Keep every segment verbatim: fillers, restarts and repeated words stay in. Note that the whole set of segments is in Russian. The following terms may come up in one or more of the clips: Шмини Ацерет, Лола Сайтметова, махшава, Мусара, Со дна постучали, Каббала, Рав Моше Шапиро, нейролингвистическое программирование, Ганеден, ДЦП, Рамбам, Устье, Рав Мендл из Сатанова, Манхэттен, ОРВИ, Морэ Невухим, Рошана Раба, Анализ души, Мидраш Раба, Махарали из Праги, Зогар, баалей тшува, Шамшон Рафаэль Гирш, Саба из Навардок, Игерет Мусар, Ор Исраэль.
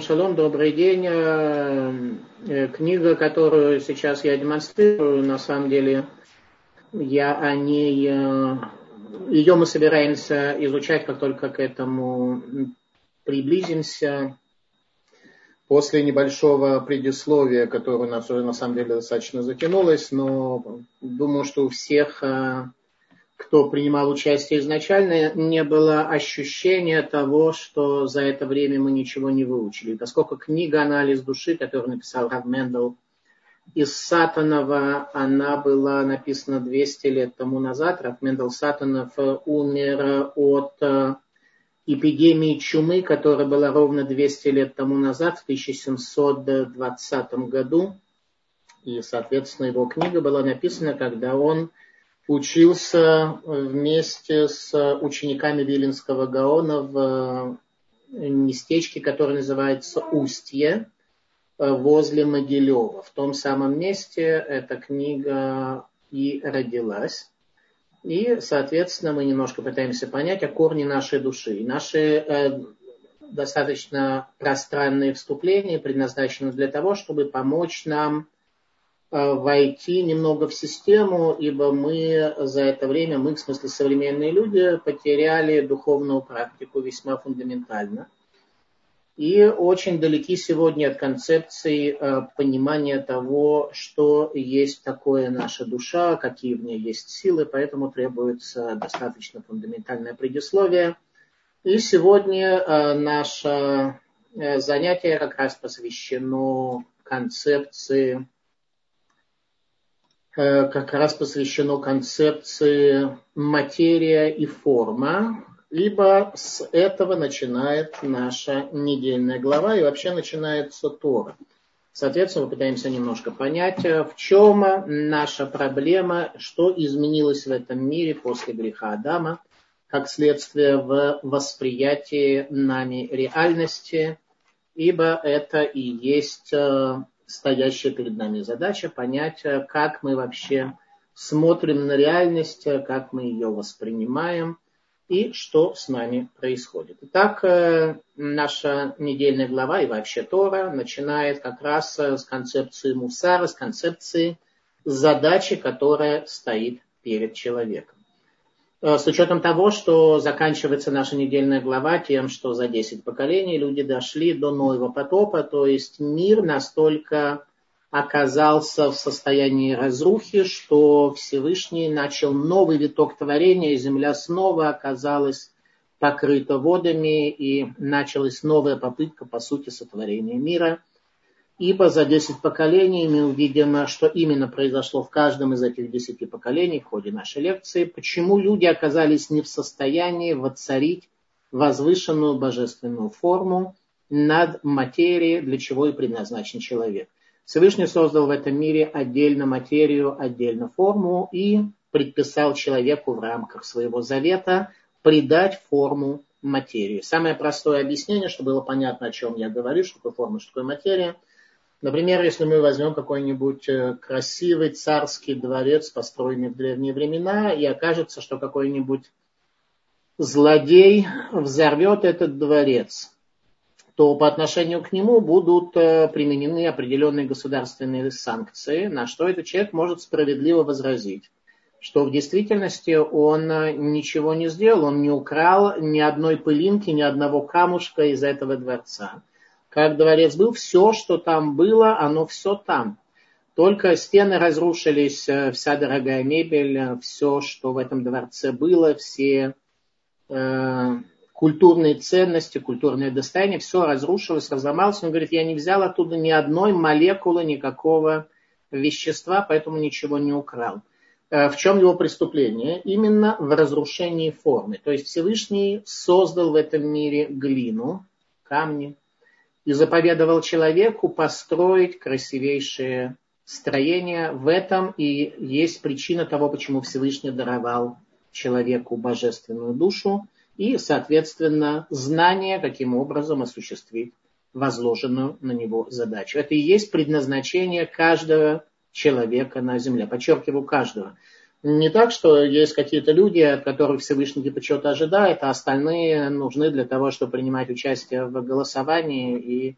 Шалом, шалом, добрый день. Книга, которую сейчас я демонстрирую, на самом деле, я о ней... Ее мы собираемся изучать, как только к этому приблизимся. После небольшого предисловия, которое у нас уже на самом деле достаточно затянулось, но думаю, что у всех... кто принимал участие изначально, не было ощущения того, что за это время мы ничего не выучили. Поскольку книга «Анализ души», которую написал Рав Мендл из Сатанова, она была написана двести лет тому назад. Рав Мендл из Сатанов умер от эпидемии чумы, которая была ровно двести лет тому назад, в тысяча семьсот двадцатом году. И, соответственно, его книга была написана, когда он... учился вместе с учениками Виленского Гаона в местечке, которое называется Устье, возле Могилева. В том самом месте эта книга и родилась. И, соответственно, мы немножко пытаемся понять о корне нашей души. И наши э, достаточно пространные вступления предназначены для того, чтобы помочь нам войти немного в систему, ибо мы за это время, мы, в смысле современные люди, потеряли духовную практику весьма фундаментально. И очень далеки сегодня от концепции понимания того, что есть такое наша душа, какие в ней есть силы, поэтому требуется достаточно фундаментальное предисловие. И сегодня наше занятие как раз посвящено концепции как раз посвящено концепции материя и форма, ибо с этого начинает наша недельная глава и вообще начинается Тора. Соответственно, мы пытаемся немножко понять, в чем наша проблема, что изменилось в этом мире после греха Адама, как следствие в восприятии нами реальности, ибо это и есть... стоящая перед нами задача понять, как мы вообще смотрим на реальность, как мы ее воспринимаем и что с нами происходит. Итак, наша недельная глава и вообще Тора начинает как раз с концепции Мусара, с концепции задачи, которая стоит перед человеком. С учетом того, что заканчивается наша недельная глава тем, что за десять поколений люди дошли до Ноева потопа, то есть мир настолько оказался в состоянии разрухи, что Всевышний начал новый виток творения, и земля снова оказалась покрыта водами, и началась новая попытка, по сути, сотворения мира. Ибо за десять поколений мы увидим, что именно произошло в каждом из этих десяти поколений в ходе нашей лекции, почему люди оказались не в состоянии воцарить возвышенную божественную форму над материей, для чего и предназначен человек. Всевышний создал в этом мире отдельно материю, отдельно форму и предписал человеку в рамках своего завета придать форму материи. Самое простое объяснение, чтобы было понятно, о чем я говорю, что такое форма, что такое материя. Например, если мы возьмем какой-нибудь красивый царский дворец, построенный в древние времена, и окажется, что какой-нибудь злодей взорвет этот дворец, то по отношению к нему будут применены определенные государственные санкции, на что этот человек может справедливо возразить, что в действительности он ничего не сделал, он не украл ни одной пылинки, ни одного камушка из этого дворца. Как дворец был, все, что там было, оно все там. Только стены разрушились, вся дорогая мебель, все, что в этом дворце было, все э, культурные ценности, культурное достояние, все разрушилось, разломалось. Он говорит, я не взял оттуда ни одной молекулы, никакого вещества, поэтому ничего не украл. Э, в чем его преступление? Именно в разрушении формы. То есть Всевышний создал в этом мире глину, камни, и заповедовал человеку построить красивейшее строение. В этом и есть причина того, почему Всевышний даровал человеку божественную душу и, соответственно, знание, каким образом осуществить возложенную на него задачу. Это и есть предназначение каждого человека на земле. Подчеркиваю, каждого. Не так, что есть какие-то люди, от которых Всевышний типа чего-то ожидает, а остальные нужны для того, чтобы принимать участие в голосовании и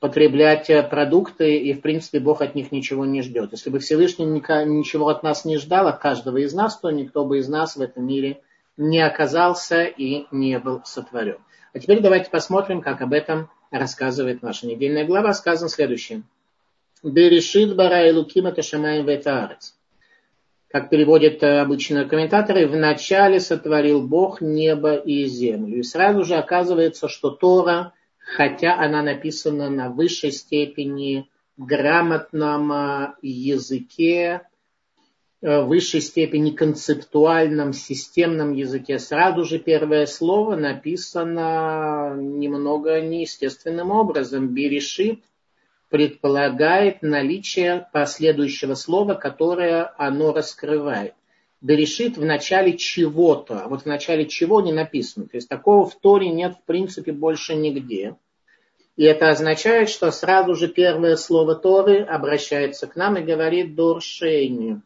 потреблять продукты, и, в принципе, Бог от них ничего не ждет. Если бы Всевышний ничего от нас не ждал, от каждого из нас, то никто бы из нас в этом мире не оказался и не был сотворен. А теперь давайте посмотрим, как об этом рассказывает наша недельная глава. Сказано следующее. «Берешит бара элуким эт ашамаим вэт аарец». Как переводят обычно комментаторы, «вначале сотворил Бог небо и землю». И сразу же оказывается, что Тора, хотя она написана на высшей степени грамотном языке, в высшей степени концептуальном, системном языке, сразу же первое слово написано немного неестественным образом. «Берешит» предполагает наличие последующего слова, которое оно раскрывает. «Берешит» в начале чего-то, вот в начале чего не написано. То есть такого в Торе нет, в принципе, больше нигде. И это означает, что сразу же первое слово Торы обращается к нам и говорит «доршейни».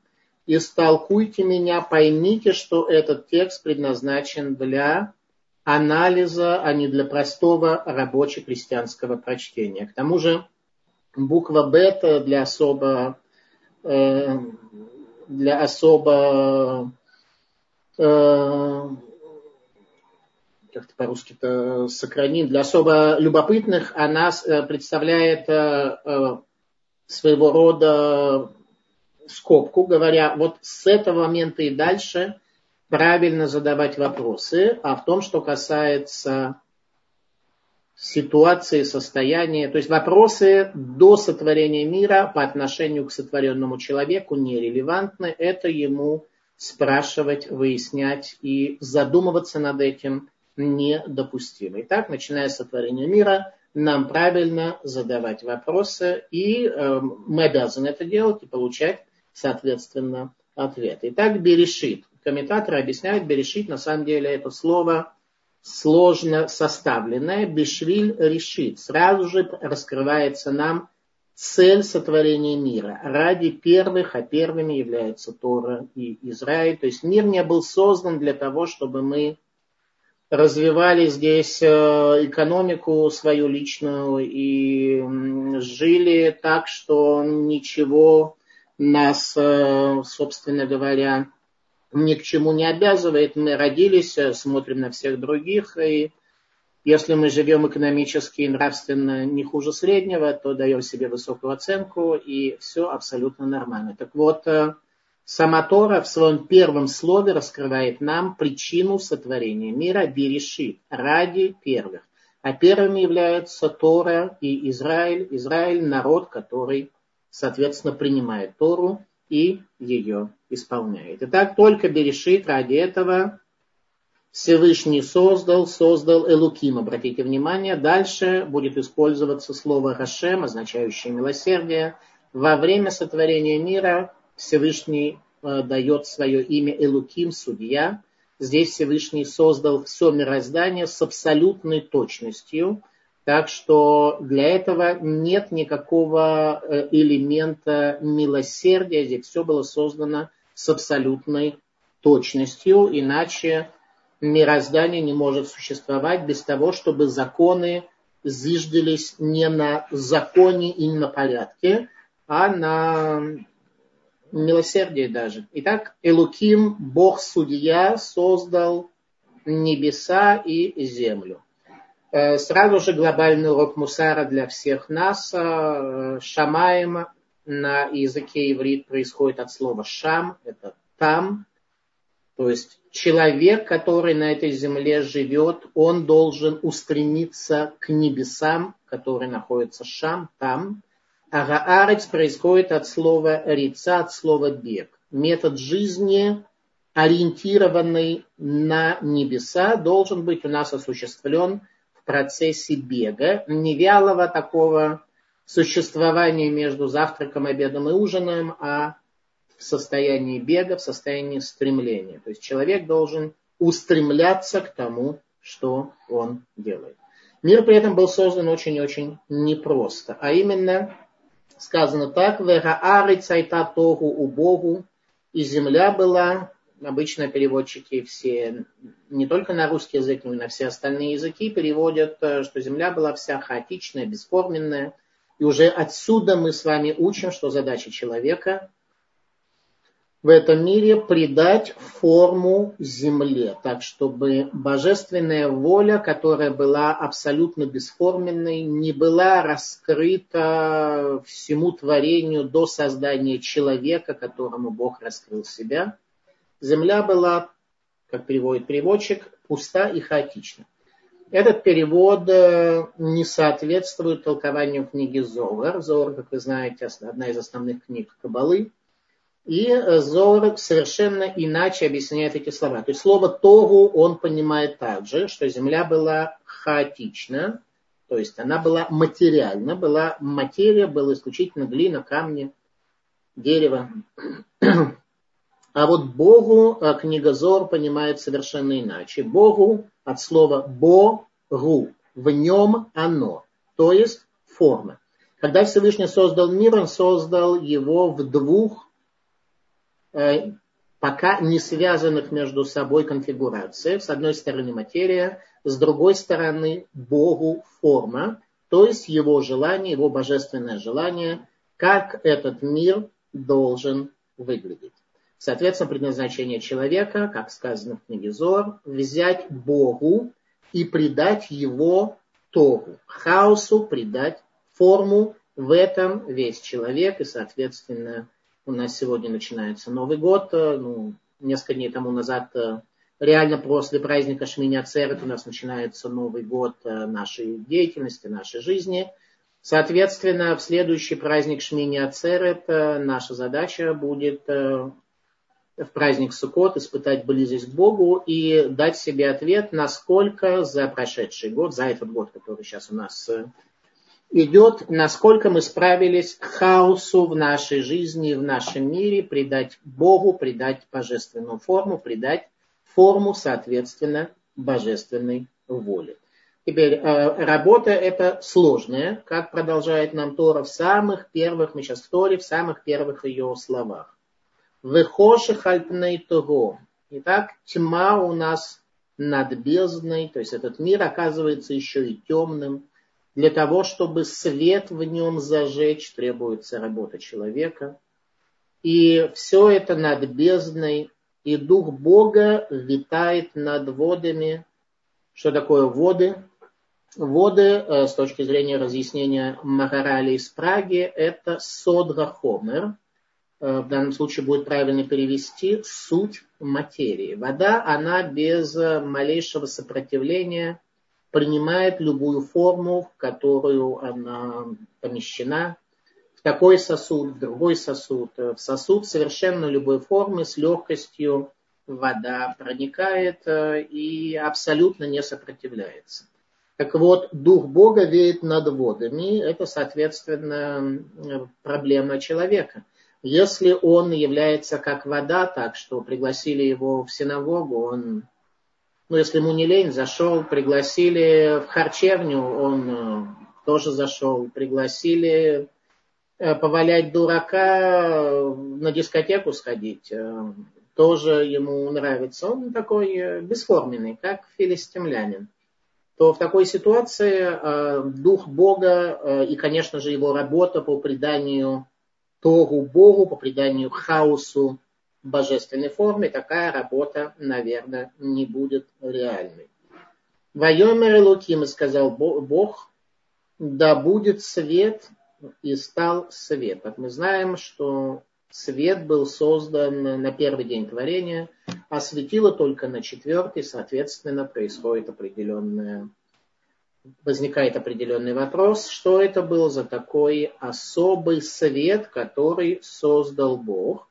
«Истолкуйте меня, поймите, что этот текст предназначен для анализа, а не для простого рабоче-крестьянского прочтения». К тому же буква «бета» для особо, э, для особо э, как-то по-русски-то сокраним, для особо любопытных, она представляет э, своего рода скобку, говоря, вот с этого момента и дальше правильно задавать вопросы, а в том, что касается ситуации, состояния, то есть вопросы до сотворения мира по отношению к сотворенному человеку нерелевантны, это ему спрашивать, выяснять и задумываться над этим недопустимо. Итак, начиная с сотворения мира, нам правильно задавать вопросы, и э, мы обязаны это делать и получать соответственно ответы. Итак, «берешит». Комментаторы объясняют, «берешит» на самом деле это слово сложно составленное, «бешвиль решит». Сразу же раскрывается нам цель сотворения мира. Ради первых, а первыми являются Тора и Израиль. То есть мир не был создан для того, чтобы мы развивали здесь экономику свою личную и жили так, что ничего нас, собственно говоря, ни к чему не обязывает. Мы родились, смотрим на всех других, и если мы живем экономически и нравственно не хуже среднего, то даем себе высокую оценку, и все абсолютно нормально. Так вот, сама Тора в своем первом слове раскрывает нам причину сотворения мира «берешит» ради первых. А первыми являются Тора и Израиль. Израиль – народ, который, соответственно, принимает Тору и ее исполняет. Итак, только «берешит» ради этого Всевышний создал, создал «элуким». Обратите внимание, дальше будет использоваться слово «рашем», означающее «милосердие». Во время сотворения мира Всевышний э, дает свое имя Элуким, судья. Здесь Всевышний создал все мироздание с абсолютной точностью. Так что для этого нет никакого э, элемента милосердия. Здесь все было создано с абсолютной точностью. Иначе мироздание не может существовать без того, чтобы законы зиждились не на законе и не на порядке, а на милосердие даже. Итак, Элуким, Бог-судья, создал небеса и землю. Сразу же глобальный урок Мусара для всех нас. Шамаем на языке иврит происходит от слова «шам», это «там». То есть человек, который на этой земле живет, он должен устремиться к небесам, которые находятся «шам», «там». Агаарец происходит от слова «рица», от слова «бег». Метод жизни, ориентированный на небеса, должен быть у нас осуществлен в процессе бега. Невялого такого существования между завтраком, обедом и ужином, а в состоянии бега, в состоянии стремления. То есть человек должен устремляться к тому, что он делает. Мир при этом был создан очень-очень непросто, а именно... Сказано так, «Вера ари цайта тогу убогу», и земля была обычно переводчики все, не только на русский язык, но и на все остальные языки переводят, что земля была вся хаотичная, бесформенная. И уже отсюда мы с вами учим, что задача человека в этом мире придать форму земле, так чтобы божественная воля, которая была абсолютно бесформенной, не была раскрыта всему творению до создания человека, которому Бог раскрыл себя. Земля была, как переводит переводчик, пуста и хаотична. Этот перевод не соответствует толкованию книги Зогар. Зогар, как вы знаете, одна из основных книг Каббалы. И Зогар совершенно иначе объясняет эти слова. То есть слово «тогу» он понимает так же, что земля была хаотична, то есть она была материальна, была материя, была исключительно глина, камни, дерево. А вот Богу книга Зор понимает совершенно иначе. Богу от слова «бо-гу», в нем оно, то есть форма. Когда Всевышний создал мир, он создал его в двух э, пока не связанных между собой конфигурациях. С одной стороны материя, с другой стороны Богу форма, то есть его желание, его божественное желание, как этот мир должен выглядеть. Соответственно, предназначение человека, как сказано в книге Зор, взять Богу и придать его тогу, хаосу, придать форму. В этом весь человек. И, соответственно, у нас сегодня начинается Новый год. Ну, несколько дней тому назад, реально после праздника Шмини Ацерет, у нас начинается Новый год нашей деятельности, нашей жизни. Соответственно, в следующий праздник Шмини Ацерет наша задача будет... в праздник Суккот испытать близость к Богу и дать себе ответ, насколько за прошедший год, за этот год, который сейчас у нас идет, насколько мы справились к хаосу в нашей жизни, в нашем мире, придать Богу, придать божественную форму, придать форму, соответственно, божественной воле. Теперь, работа эта сложная, как продолжает нам Тора в самых первых, мы сейчас в Торе, в самых первых ее словах. Итак, тьма у нас над бездной, то есть этот мир оказывается еще и темным. Для того, чтобы свет в нем зажечь, требуется работа человека. И все это над бездной, и дух Бога витает над водами. Что такое воды? Воды, с точки зрения разъяснения Махарали из Праги, это содгахомер. В данном случае будет правильно перевести суть материи. Вода, она без малейшего сопротивления принимает любую форму, в которую она помещена, в такой сосуд, в другой сосуд, в сосуд совершенно любой формы с легкостью вода проникает и абсолютно не сопротивляется. Так вот, дух Бога веет над водами, это, соответственно, проблема человека. Если он является как вода, так что пригласили его в синагогу, он, ну, если ему не лень, зашел, пригласили в харчевню, он тоже зашел, пригласили повалять дурака, на дискотеку сходить, тоже ему нравится. Он такой бесформенный, как филистимлянин. То в такой ситуации дух Бога и, конечно же, его работа по преданию Тогу Богу, по преданию хаосу божественной форме, такая работа, наверное, не будет реальной. «Вайомер Элоким, и сказал Бог, да будет свет, и стал свет». Так мы знаем, что свет был создан на первый день творения, а светило только на четвертый, соответственно, происходит определенное... возникает определенный вопрос, что это был за такой особый свет, который создал Бог.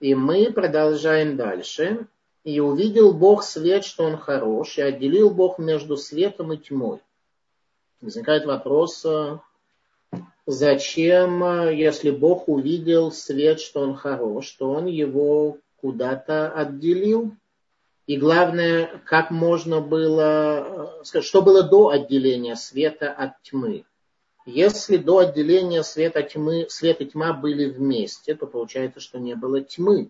И мы продолжаем дальше. «И увидел Бог свет, что он хорош, и отделил Бог между светом и тьмой». Возникает вопрос, зачем, если Бог увидел свет, что он хорош, то он его куда-то отделил? И главное, как можно было, что было до отделения света от тьмы. Если до отделения света от тьмы, свет и тьма были вместе, то получается, что не было тьмы.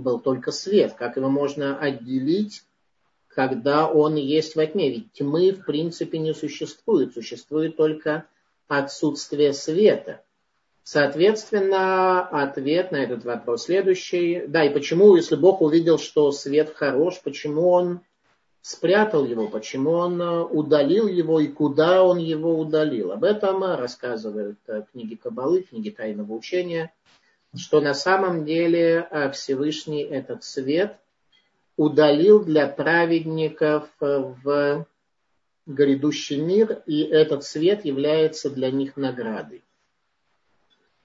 был только свет. Как его можно отделить, когда он есть во тьме? Ведь тьмы, в принципе, не существует. Существует только отсутствие света. Соответственно, ответ на этот вопрос следующий. Да, и почему, если Бог увидел, что свет хорош, почему Он спрятал его, почему Он удалил его и куда Он его удалил? Об этом рассказывают книги Каббалы, книги Тайного учения, что на самом деле Всевышний этот свет удалил для праведников в грядущий мир, и этот свет является для них наградой.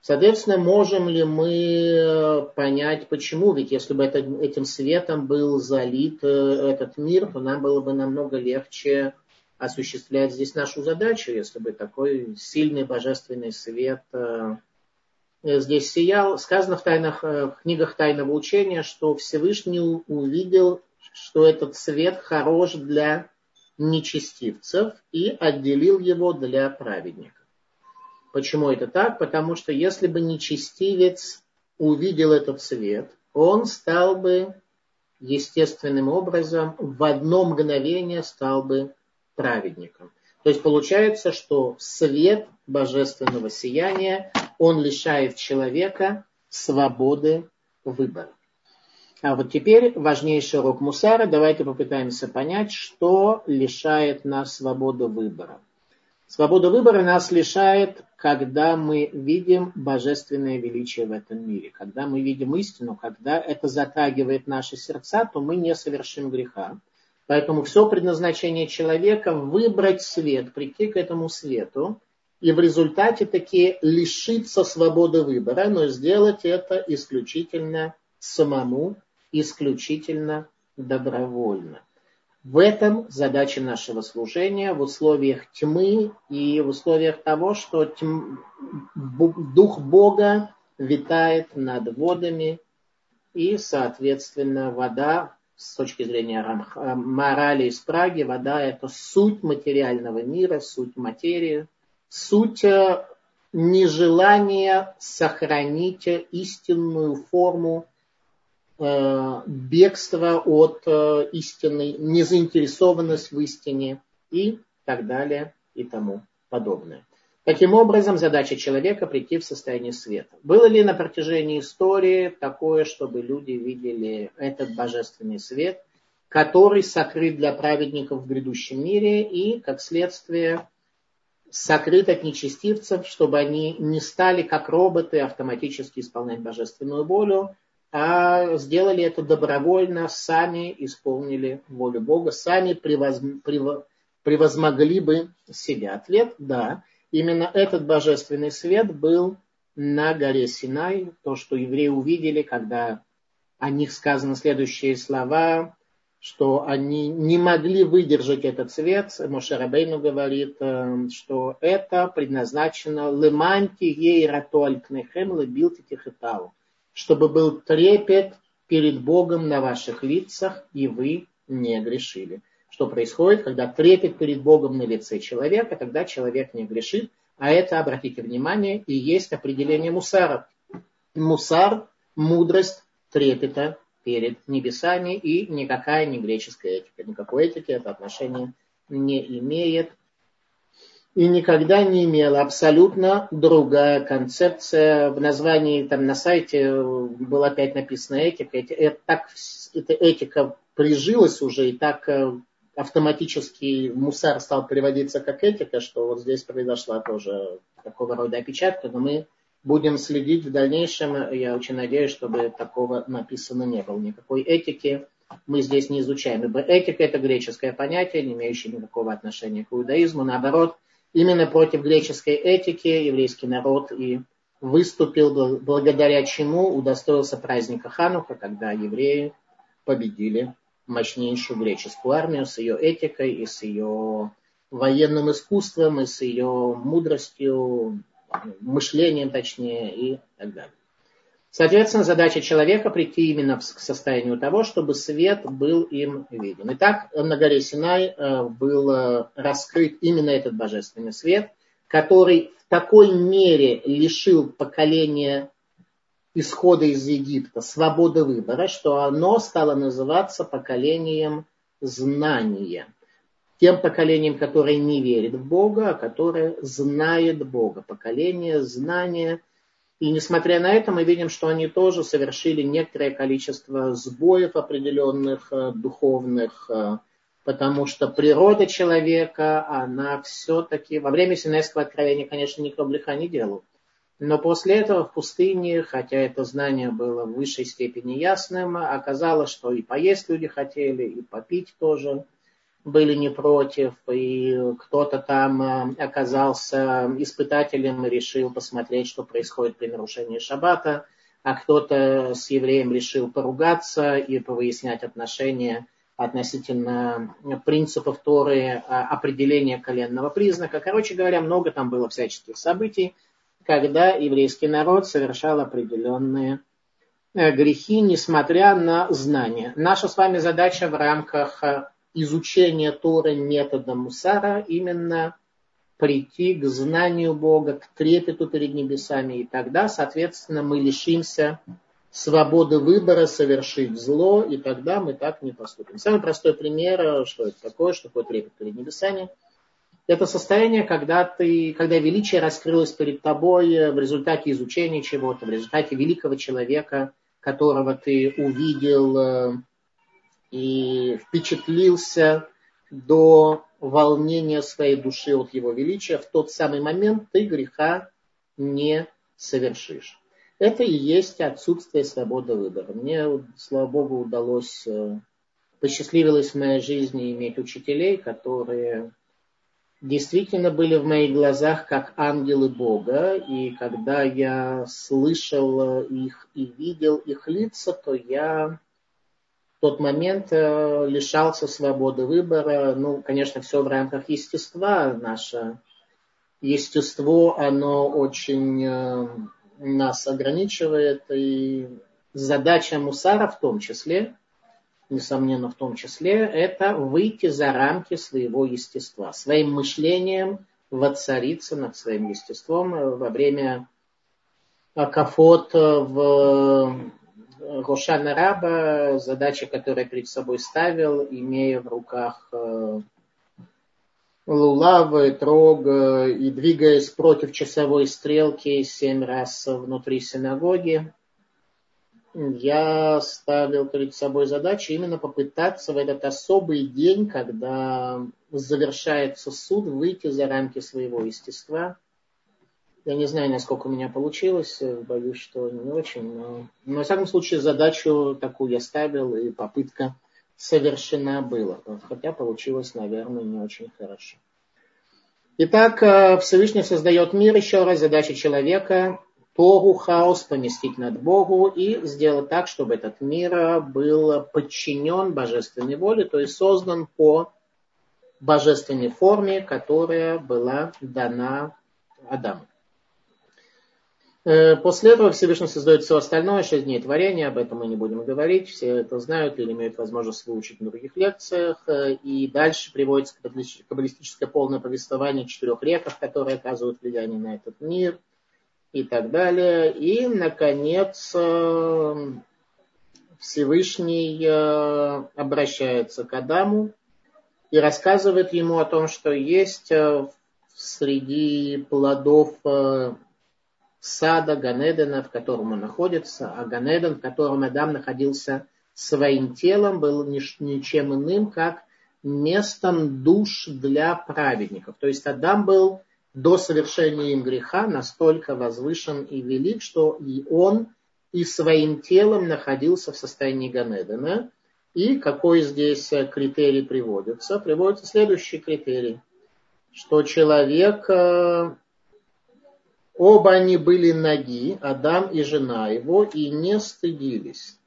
Соответственно, можем ли мы понять, почему? Ведь если бы это, этим светом был залит этот мир, то нам было бы намного легче осуществлять здесь нашу задачу, если бы такой сильный божественный свет здесь сиял. Сказано в, тайнах, в книгах Тайного учения, что Всевышний увидел, что этот свет хорош для нечестивцев и отделил его для праведников. Почему это так? Потому что если бы нечестивец увидел этот свет, он стал бы естественным образом в одно мгновение стал бы праведником. То есть получается, что свет божественного сияния, он лишает человека свободы выбора. А вот теперь важнейший урок Мусара. Давайте попытаемся понять, что лишает нас свободы выбора. Свобода выбора нас лишает, когда мы видим божественное величие в этом мире, когда мы видим истину, когда это затрагивает наши сердца, то мы не совершим греха. Поэтому все предназначение человека – выбрать свет, прийти к этому свету и в результате таки лишиться свободы выбора, но сделать это исключительно самому, исключительно добровольно. В этом задача нашего служения в условиях тьмы и в условиях того, что тьм... дух Бога витает над водами, и, соответственно, вода, с точки зрения Рам... Махарали из Праги, вода – это суть материального мира, суть материи, суть нежелания сохранить истинную форму, бегство от истины, незаинтересованность в истине и так далее и тому подобное. Таким образом, задача человека – прийти в состояние света. Было ли на протяжении истории такое, чтобы люди видели этот божественный свет, который сокрыт для праведников в грядущем мире и, как следствие, сокрыт от нечестивцев, чтобы они не стали, как роботы, автоматически исполнять божественную волю, а сделали это добровольно, сами исполнили волю Бога, сами превозм... превозмогли бы себя. Ответ – да. Именно этот божественный свет был на горе Синай, то, что евреи увидели, когда о них сказаны следующие слова, что они не могли выдержать этот свет. Моше Рабейну говорит, что это предназначено «Леманти ей ратуаль кнехем лебилти тихетау», чтобы был трепет перед Богом на ваших лицах, и вы не грешили. Что происходит, когда трепет перед Богом на лице человека, тогда человек не грешит. А это, обратите внимание, и есть определение мусара. Мусар – мудрость трепета перед небесами, и никакая не греческая этика. Никакой этики это отношение не имеет. И никогда не имела, абсолютно другая концепция. В названии там на сайте было опять написано «этика». Это, это, так, эта этика прижилась уже, и так автоматически мусар стал приводиться как этика, что вот здесь произошла тоже такого рода опечатка. Но мы будем следить в дальнейшем. Я очень надеюсь, чтобы такого написано не было. Никакой этики мы здесь не изучаем. Ибо этика – это греческое понятие, не имеющее никакого отношения к иудаизму. Наоборот, именно против греческой этики еврейский народ и выступил, благодаря чему удостоился праздника Ханука, когда евреи победили мощнейшую греческую армию с ее этикой, и с ее военным искусством, и с ее мудростью, мышлением точнее, и так далее. Соответственно, задача человека – прийти именно к состоянию того, чтобы свет был им виден. Итак, на горе Синай был раскрыт именно этот божественный свет, который в такой мере лишил поколения исхода из Египта, свободы выбора, что оно стало называться поколением знания. Тем поколением, которое не верит в Бога, а которое знает Бога. Поколение знания. И несмотря на это, мы видим, что они тоже совершили некоторое количество сбоев определенных духовных, потому что природа человека, она все-таки... Во время Синайского откровения, конечно, никто греха не делал. Но после этого в пустыне, хотя это знание было в высшей степени ясным, оказалось, что и поесть люди хотели, и попить тоже были не против, и кто-то там оказался испытателем и решил посмотреть, что происходит при нарушении шаббата, а кто-то с евреем решил поругаться и повыяснять отношения относительно принципов Торы, определения коленного признака. Короче говоря, много там было всяческих событий, когда еврейский народ совершал определенные грехи, несмотря на знания. Наша с вами задача в рамках изучение Торы методом Мусара, именно прийти к знанию Бога, к трепету перед небесами. И тогда, соответственно, мы лишимся свободы выбора совершить зло, и тогда мы так не поступим. Самый простой пример, что это такое, что такое трепет перед небесами. Это состояние, когда, ты, когда величие раскрылось перед тобой в результате изучения чего-то, в результате великого человека, которого ты увидел, и впечатлился до волнения своей души от его величия, в тот самый момент ты греха не совершишь. Это и есть отсутствие свободы выбора. Мне, слава Богу, удалось, посчастливилось в моей жизни иметь учителей, которые действительно были в моих глазах как ангелы Бога. И когда я слышал их и видел их лица, то я... В тот момент лишался свободы выбора. Ну, конечно, все в рамках естества. Наше естество, оно очень нас ограничивает. И задача Мусара в том числе, несомненно, в том числе, это выйти за рамки своего естества. Своим мышлением воцариться над своим естеством. Во время Акафот в... Рошана Раба, задача, которую я перед собой ставил, имея в руках лулавы, трог, и двигаясь против часовой стрелки семь раз внутри синагоги, я ставил перед собой задачу именно попытаться в этот особый день, когда завершается суд, выйти за рамки своего естества. Я не знаю, насколько у меня получилось, боюсь, что не очень, но, но во всяком случае, задачу такую я ставил, и попытка совершена была, хотя получилось, наверное, не очень хорошо. Итак, Всевышний создает мир, еще раз задача человека – Тору, хаос поместить над Богу и сделать так, чтобы этот мир был подчинен божественной воле, то есть создан по божественной форме, которая была дана Адаму. После этого Всевышний создает все остальное, шесть дней творения, об этом мы не будем говорить, все это знают или имеют возможность выучить на других лекциях. И дальше приводится каббалистическое полное повествование четырех реках, которые оказывают влияние на этот мир и так далее. И, наконец, Всевышний обращается к Адаму и рассказывает ему о том, что есть среди плодов сада Ганедена, в котором он находится, а Ганеден, в котором Адам находился своим телом, был ничем иным, как местом душ для праведников. То есть Адам был до совершения им греха настолько возвышен и велик, что и он, и своим телом находился в состоянии Ганедена. И какой здесь критерий приводится? Приводится следующий критерий, что человек... Оба они были наги, Адам и жена его, и не стыдились.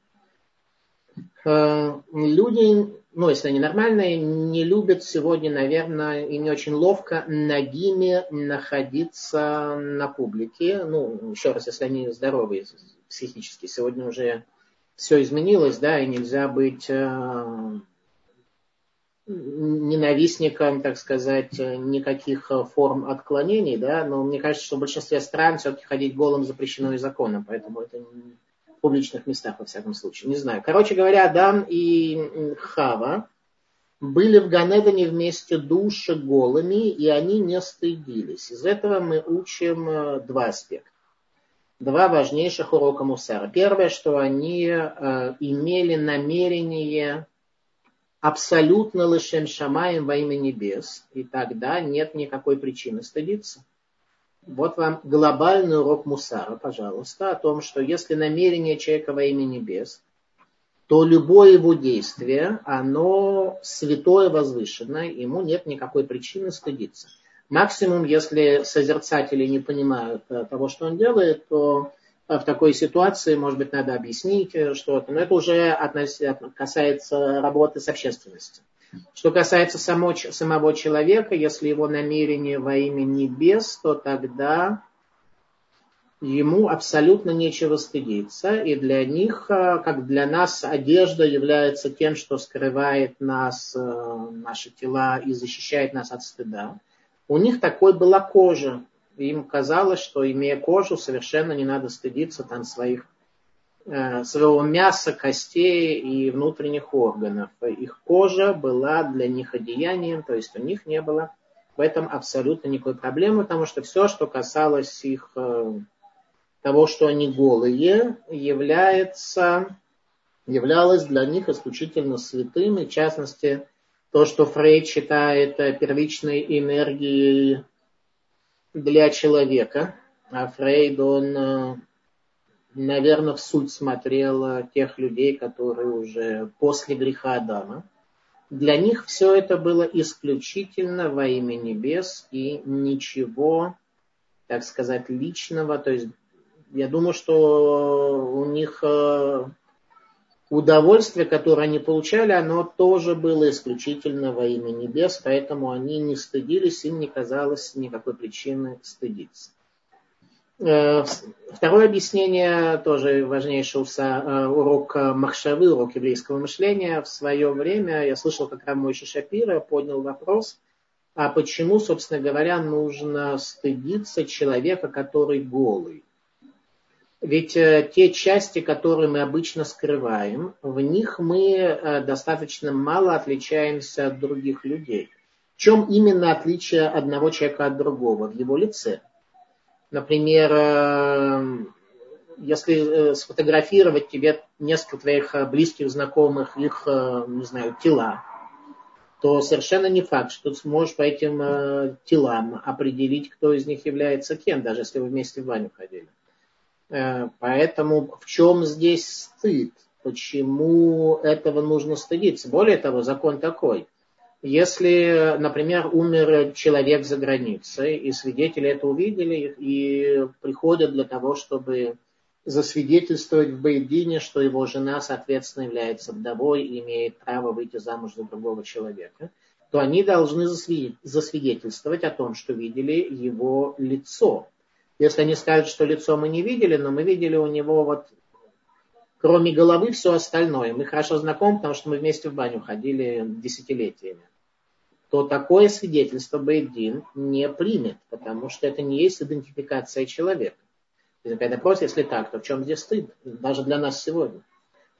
Люди, ну, если они нормальные, не любят сегодня, наверное, и не очень ловко нагими находиться на публике. Ну, еще раз, если они здоровые психически. Сегодня уже все изменилось, да, и нельзя быть... ненавистником, так сказать, никаких форм отклонений, да, но мне кажется, что в большинстве стран все-таки ходить голым запрещено и законом, поэтому это не в публичных местах, во всяком случае, не знаю. Короче говоря, Адам и Хава были в Ганедане вместе души голыми, и они не стыдились. Из этого мы учим два аспекта, два важнейших урока Мусара. Первое, что они э, имели намерение абсолютно лишем шамаем во имя небес, и тогда нет никакой причины стыдиться. Вот вам глобальный урок Мусара, пожалуйста, о том, что если намерение человека во имя небес, то любое его действие, оно святое, возвышенное, ему нет никакой причины стыдиться. Максимум, если созерцатели не понимают того, что он делает, то в такой ситуации, может быть, надо объяснить что-то, но это уже относ... касается работы с общественностью. Что касается само... самого человека, если его намерение во имя небес, то тогда ему абсолютно нечего стыдиться. И для них, как для нас, одежда является тем, что скрывает нас, наши тела и защищает нас от стыда. У них такой была кожа. Им казалось, что, имея кожу, совершенно не надо стыдиться там своих, э, своего мяса, костей и внутренних органов. Их кожа была для них одеянием, то есть у них не было в этом абсолютно никакой проблемы, потому что все, что касалось их, э, того, что они голые, является, являлось для них исключительно святым, и в частности, то, что Фрейд считает первичной энергией для человека, а Фрейд, он, наверное, в суть смотрел тех людей, которые уже после греха Адама. Для них все это было исключительно во имя небес и ничего, так сказать, личного. То есть я думаю, что у них удовольствие, которое они получали, оно тоже было исключительно во имя небес, поэтому они не стыдились, им не казалось никакой причины стыдиться. Второе объяснение, тоже важнейший урок махшавы, урок еврейского мышления. В свое время я слышал, как Рав Моше Шапиро поднял вопрос, а почему, собственно говоря, нужно стыдиться человека, который голый? Ведь те части, которые мы обычно скрываем, в них мы достаточно мало отличаемся от других людей. В чем именно отличие одного человека от другого? В его лице. Например, если сфотографировать тебе несколько твоих близких, знакомых, их, не знаю, тела, то совершенно не факт, что ты сможешь по этим телам определить, кто из них является кем, даже если вы вместе в баню ходили. Поэтому в чем здесь стыд? Почему этого нужно стыдиться? Более того, закон такой. Если, например, умер человек за границей, и свидетели это увидели, и приходят для того, чтобы засвидетельствовать в бейт-дине, что его жена, соответственно, является вдовой и имеет право выйти замуж за другого человека, то они должны засвидетельствовать о том, что видели его лицо. Если они скажут, что лицо мы не видели, но мы видели у него вот, кроме головы, все остальное. Мы хорошо знакомы, потому что мы вместе в баню ходили десятилетиями. То такое свидетельство бейт-дин не примет, потому что это не есть идентификация человека. Возникает вопрос, если так, то в чем здесь стыд? Даже для нас сегодня.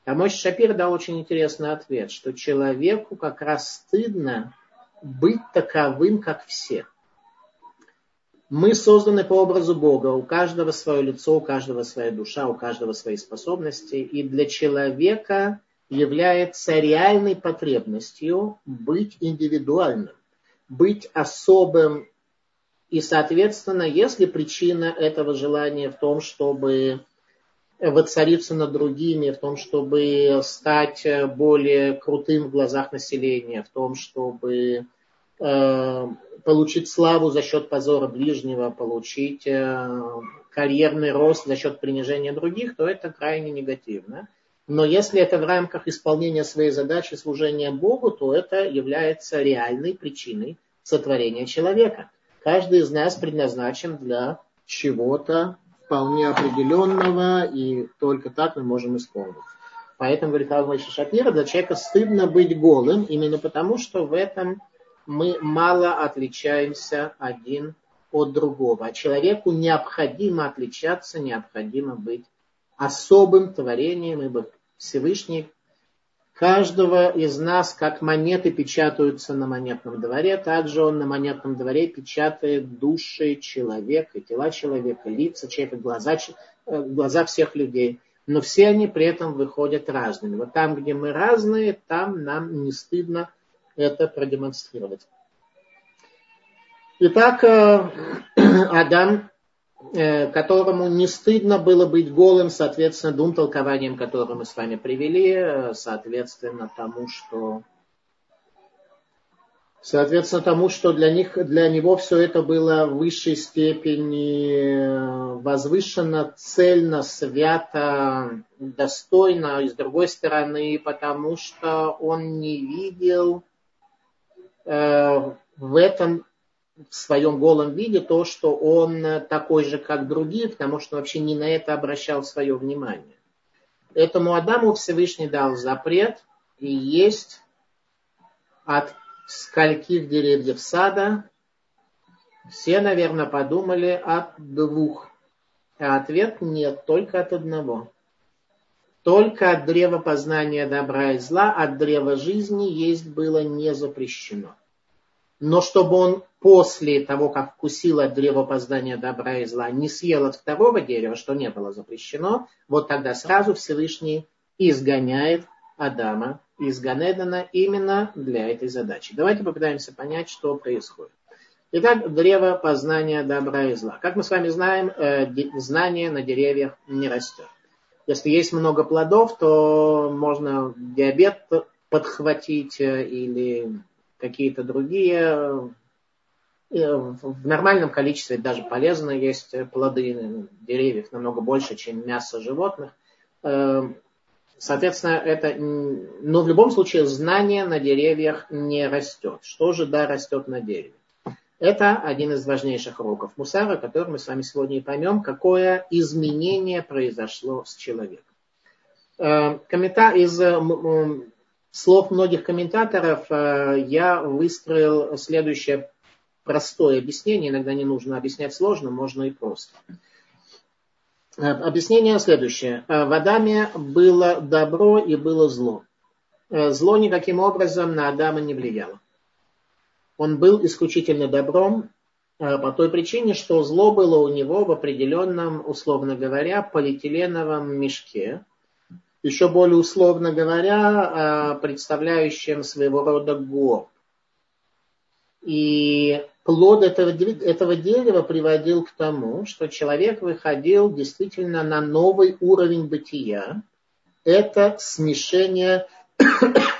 А Моше Шапиро дал очень интересный ответ, что человеку как раз стыдно быть таковым, как все. Мы созданы по образу Бога, у каждого свое лицо, у каждого своя душа, у каждого свои способности. И для человека является реальной потребностью быть индивидуальным, быть особым. И, соответственно, если причина этого желания в том, чтобы воцариться над другими, в том, чтобы стать более крутым в глазах населения, в том, чтобы получить славу за счет позора ближнего, получить карьерный рост за счет принижения других, то это крайне негативно. Но если это в рамках исполнения своей задачи служения Богу, то это является реальной причиной сотворения человека. Каждый из нас предназначен для чего-то вполне определенного, и только так мы можем исполнить. Поэтому, говорит Рав Моше Шапиро, для человека стыдно быть голым, именно потому, что в этом мы мало отличаемся один от другого. А человеку необходимо отличаться, необходимо быть особым творением, ибо Всевышний каждого из нас, как монеты печатаются на монетном дворе, также он на монетном дворе печатает души человека, тела человека, лица человека, глаза, глаза всех людей. Но все они при этом выходят разными. Вот там, где мы разные, там нам не стыдно это продемонстрировать. Итак, Адам, которому не стыдно было быть голым, соответственно, двум толкованиям, которые мы с вами привели, соответственно, тому, что, соответственно, тому, что для них, для него все это было в высшей степени возвышенно, цельно, свято, достойно, и с другой стороны, потому что он не видел э, в этом в своем голом виде то, что он такой же, как другие, потому что вообще не на это обращал свое внимание. Этому Адаму Всевышний дал запрет и есть от скольких деревьев сада. Все, наверное, подумали от двух. А ответ нет, только от одного. Только от древа познания добра и зла, от древа жизни есть было не запрещено. Но чтобы он после того, как вкусил от древа познания добра и зла, не съел от второго дерева, что не было запрещено, вот тогда сразу Всевышний изгоняет Адама из Ганедана именно для этой задачи. Давайте попытаемся понять, что происходит. Итак, древо познания добра и зла. Как мы с вами знаем, знание на деревьях не растет. Если есть много плодов, то можно диабет подхватить или какие-то другие, в нормальном количестве даже полезно есть плоды деревьев, намного больше, чем мясо животных. Соответственно, это, но в любом случае знание на деревьях не растет. Что же, да, растет на дереве? Это один из важнейших уроков Мусара, который мы с вами сегодня и поймем, какое изменение произошло с человеком. Комментар из слов многих комментаторов я выстроил следующее простое объяснение. Иногда не нужно объяснять сложно, можно и просто. Объяснение следующее. В Адаме было добро и было зло. Зло никаким образом на Адама не влияло. Он был исключительно добром по той причине, что зло было у него в определенном, условно говоря, полиэтиленовом мешке. Еще более условно говоря, представляющим своего рода горб. И плод этого, этого дерева приводил к тому, что человек выходил действительно на новый уровень бытия. Это смешение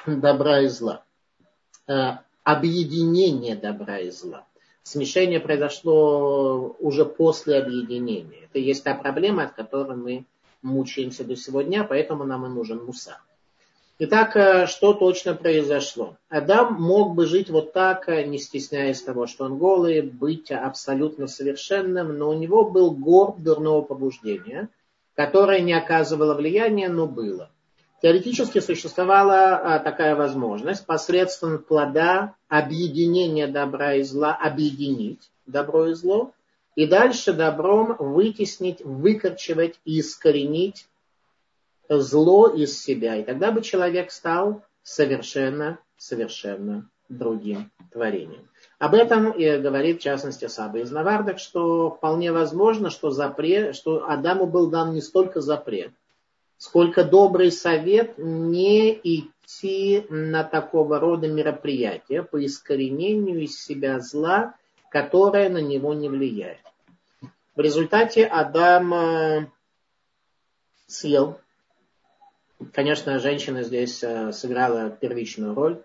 добра и зла. Объединение добра и зла. Смешение произошло уже после объединения. Это и есть та проблема, от которой мы мучаемся до сегодня, поэтому нам и нужен Мусар. Итак, что точно произошло? Адам мог бы жить вот так, не стесняясь того, что он голый, быть абсолютно совершенным, но у него был горб дурного побуждения, которое не оказывало влияния, но было. Теоретически существовала такая возможность посредством плода объединения добра и зла объединить добро и зло, и дальше добром вытеснить, выкорчевать и искоренить зло из себя. И тогда бы человек стал совершенно, совершенно другим творением. Об этом говорит, в частности, Саба из Навардок, что вполне возможно, что, запрет, что Адаму был дан не столько запрет, сколько добрый совет не идти на такого рода мероприятия по искоренению из себя зла, которое на него не влияет. В результате Адам съел. Конечно, женщина здесь сыграла первичную роль.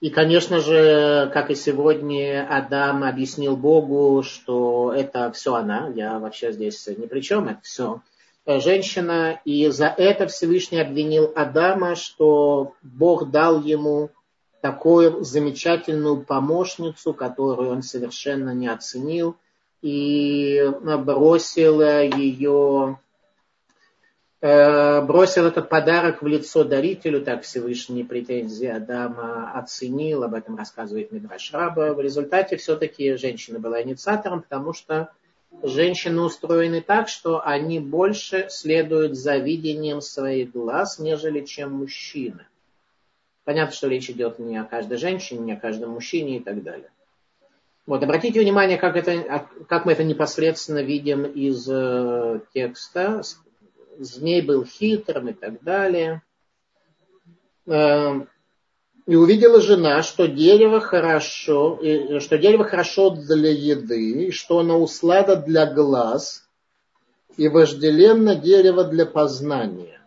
И, конечно же, как и сегодня, Адам объяснил Богу, что это все она. Я вообще здесь ни при чем, это все женщина. И за это Всевышний обвинил Адама, что Бог дал ему такую замечательную помощницу, которую он совершенно не оценил, и бросил ее бросил этот подарок в лицо дарителю, так Всевышний претензии Адама оценил, об этом рассказывает Мидраш Раба. В результате все-таки женщина была инициатором, потому что женщины устроены так, что они больше следуют за видением своих глаз, нежели чем мужчины. Понятно, что речь идет не о каждой женщине, не о каждом мужчине и так далее. Вот, обратите внимание, как, это, как мы это непосредственно видим из э, текста. Змей был хитрым и так далее. И увидела жена, что дерево хорошо, что дерево хорошо для еды, что оно услада для глаз и вожделенно дерево для познания.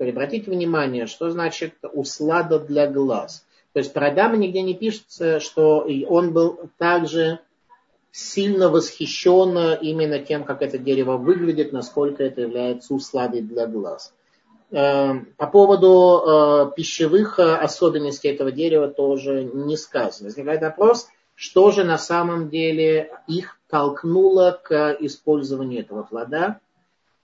Обратите внимание, что значит услада для глаз. То есть про Адама нигде не пишется, что он был также сильно восхищен именно тем, как это дерево выглядит, насколько это является усладой для глаз. По поводу пищевых особенностей этого дерева тоже не сказано. Возникает вопрос, что же на самом деле их толкнуло к использованию этого плода.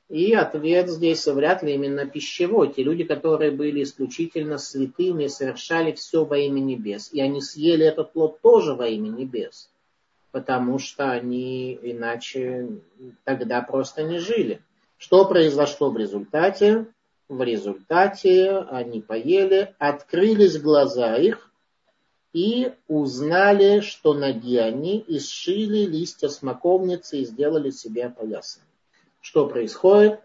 И ответ здесь вряд ли именно пищевой. Те люди, которые были исключительно святыми, совершали все во имя небес. И они съели этот плод тоже во имя небес. Потому что они иначе тогда просто не жили. Что произошло в результате? В результате они поели, открылись глаза их и узнали, что ноги они, и сшили листья смоковницы и сделали себе поясами. Что происходит?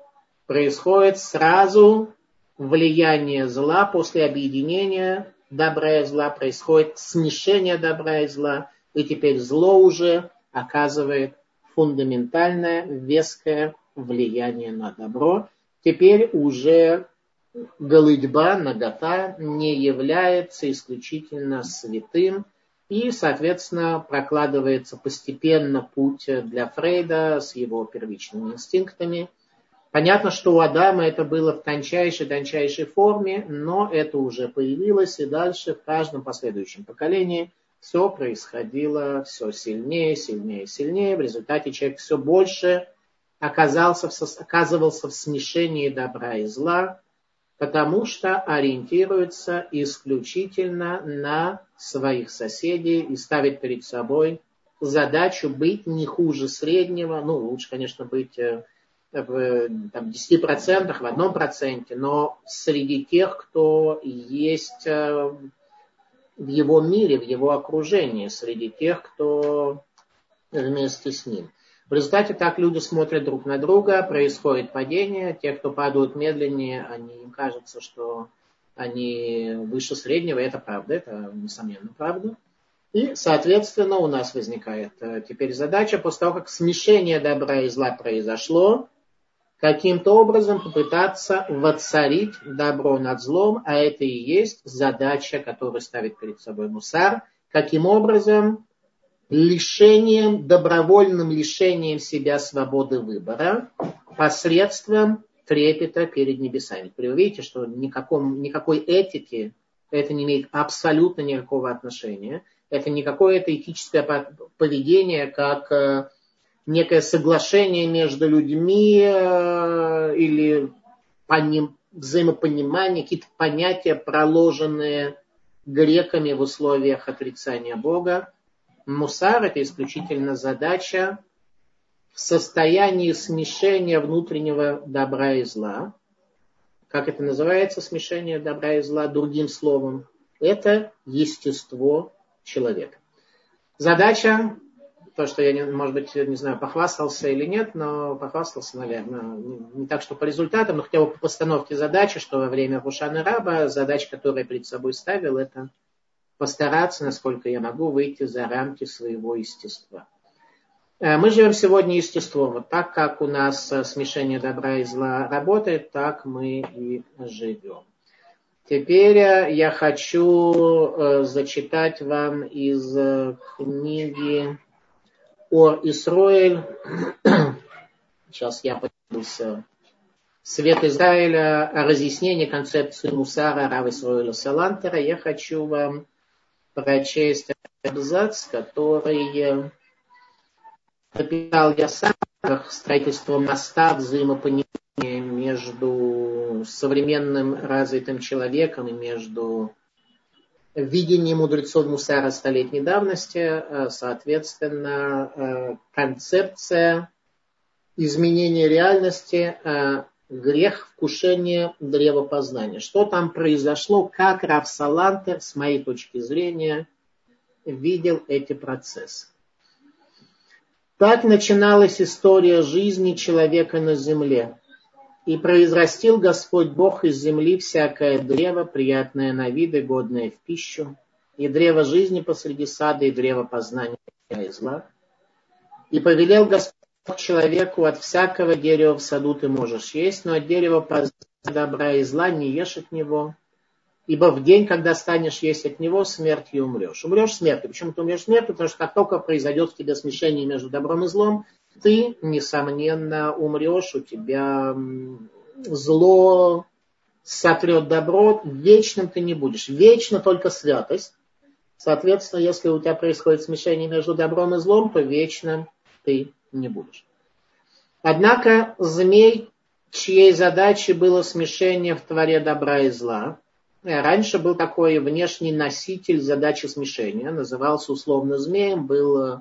Происходит сразу влияние зла после объединения добра и зла, происходит смешение добра и зла. И теперь зло уже оказывает фундаментальное, веское влияние на добро. Теперь уже голыдьба, нагота не является исключительно святым. И, соответственно, прокладывается постепенно путь для Фрейда с его первичными инстинктами. Понятно, что у Адама это было в тончайшей-тончайшей форме, но это уже появилось, и дальше в каждом последующем поколении все происходило все сильнее, сильнее, сильнее. В результате человек все больше оказался в, оказывался в смешении добра и зла, потому что ориентируется исключительно на своих соседей и ставит перед собой задачу быть не хуже среднего. Ну, лучше, конечно, быть в там, десяти процентах, в одном проценте, но среди тех, кто есть в его мире, в его окружении, среди тех, кто вместе с ним. В результате так люди смотрят друг на друга, происходит падение, те, кто падают медленнее, они, им кажется, что они выше среднего, это правда, это несомненно правда. И, соответственно, у нас возникает теперь задача, после того, как смешение добра и зла произошло, каким-то образом попытаться воцарить добро над злом, а это и есть задача, которую ставит перед собой Мусар. Каким образом? Лишением, добровольным лишением себя свободы выбора посредством трепета перед небесами. Вы видите, что никаком, никакой этики это не имеет абсолютно никакого отношения. Это не какое-то этическое поведение, как некое соглашение между людьми э, или поним, взаимопонимание, какие-то понятия, проложенные греками в условиях отрицания Бога. Мусар – это исключительно задача в состоянии смешения внутреннего добра и зла. Как это называется, смешение добра и зла? Другим словом, это естество человека. Задача... То, что я, может быть, не знаю, похвастался или нет, но похвастался, наверное, не так, что по результатам, но хотя бы по постановке задачи, что во время Хушана Раба задача, которую я перед собой ставил, это постараться, насколько я могу, выйти за рамки своего естества. Мы живем сегодня естеством. Вот так, как у нас смешение добра и зла работает, так мы и живем. Теперь я хочу зачитать вам из книги Ор Исраэль, сейчас я подписался, Свет Израиля, о разъяснении концепции Мусара Рава Исраэля Салантера. Я хочу вам прочесть абзац, который написал я сам, строительство моста, взаимопонимания между современным развитым человеком и между видением мудрецов Мусара столетней давности, соответственно, концепция изменения реальности, грех вкушения древа познания. Что там произошло, как Рав Салантер, с моей точки зрения, видел эти процессы. Так начиналась история жизни человека на земле. И произрастил Господь Бог из земли всякое древо, приятное на вид и годное в пищу, и древо жизни посреди сада, и древо познания добра и зла. И повелел Господь человеку: от всякого дерева в саду ты можешь есть, но от дерева познания добра и зла не ешь от него, ибо в день, когда станешь есть от него, смертью умрешь. Умрешь смертью. Почему ты умрешь смертью? Потому что как только произойдет в тебе смешение между добром и злом, ты, несомненно, умрешь, у тебя зло сотрет добро, вечным ты не будешь. Вечно только святость. Соответственно, если у тебя происходит смешение между добром и злом, то вечным ты не будешь. Однако змей, чьей задачей было смешение в творе добра и зла, раньше был такой внешний носитель задачи смешения, назывался условно змеем, был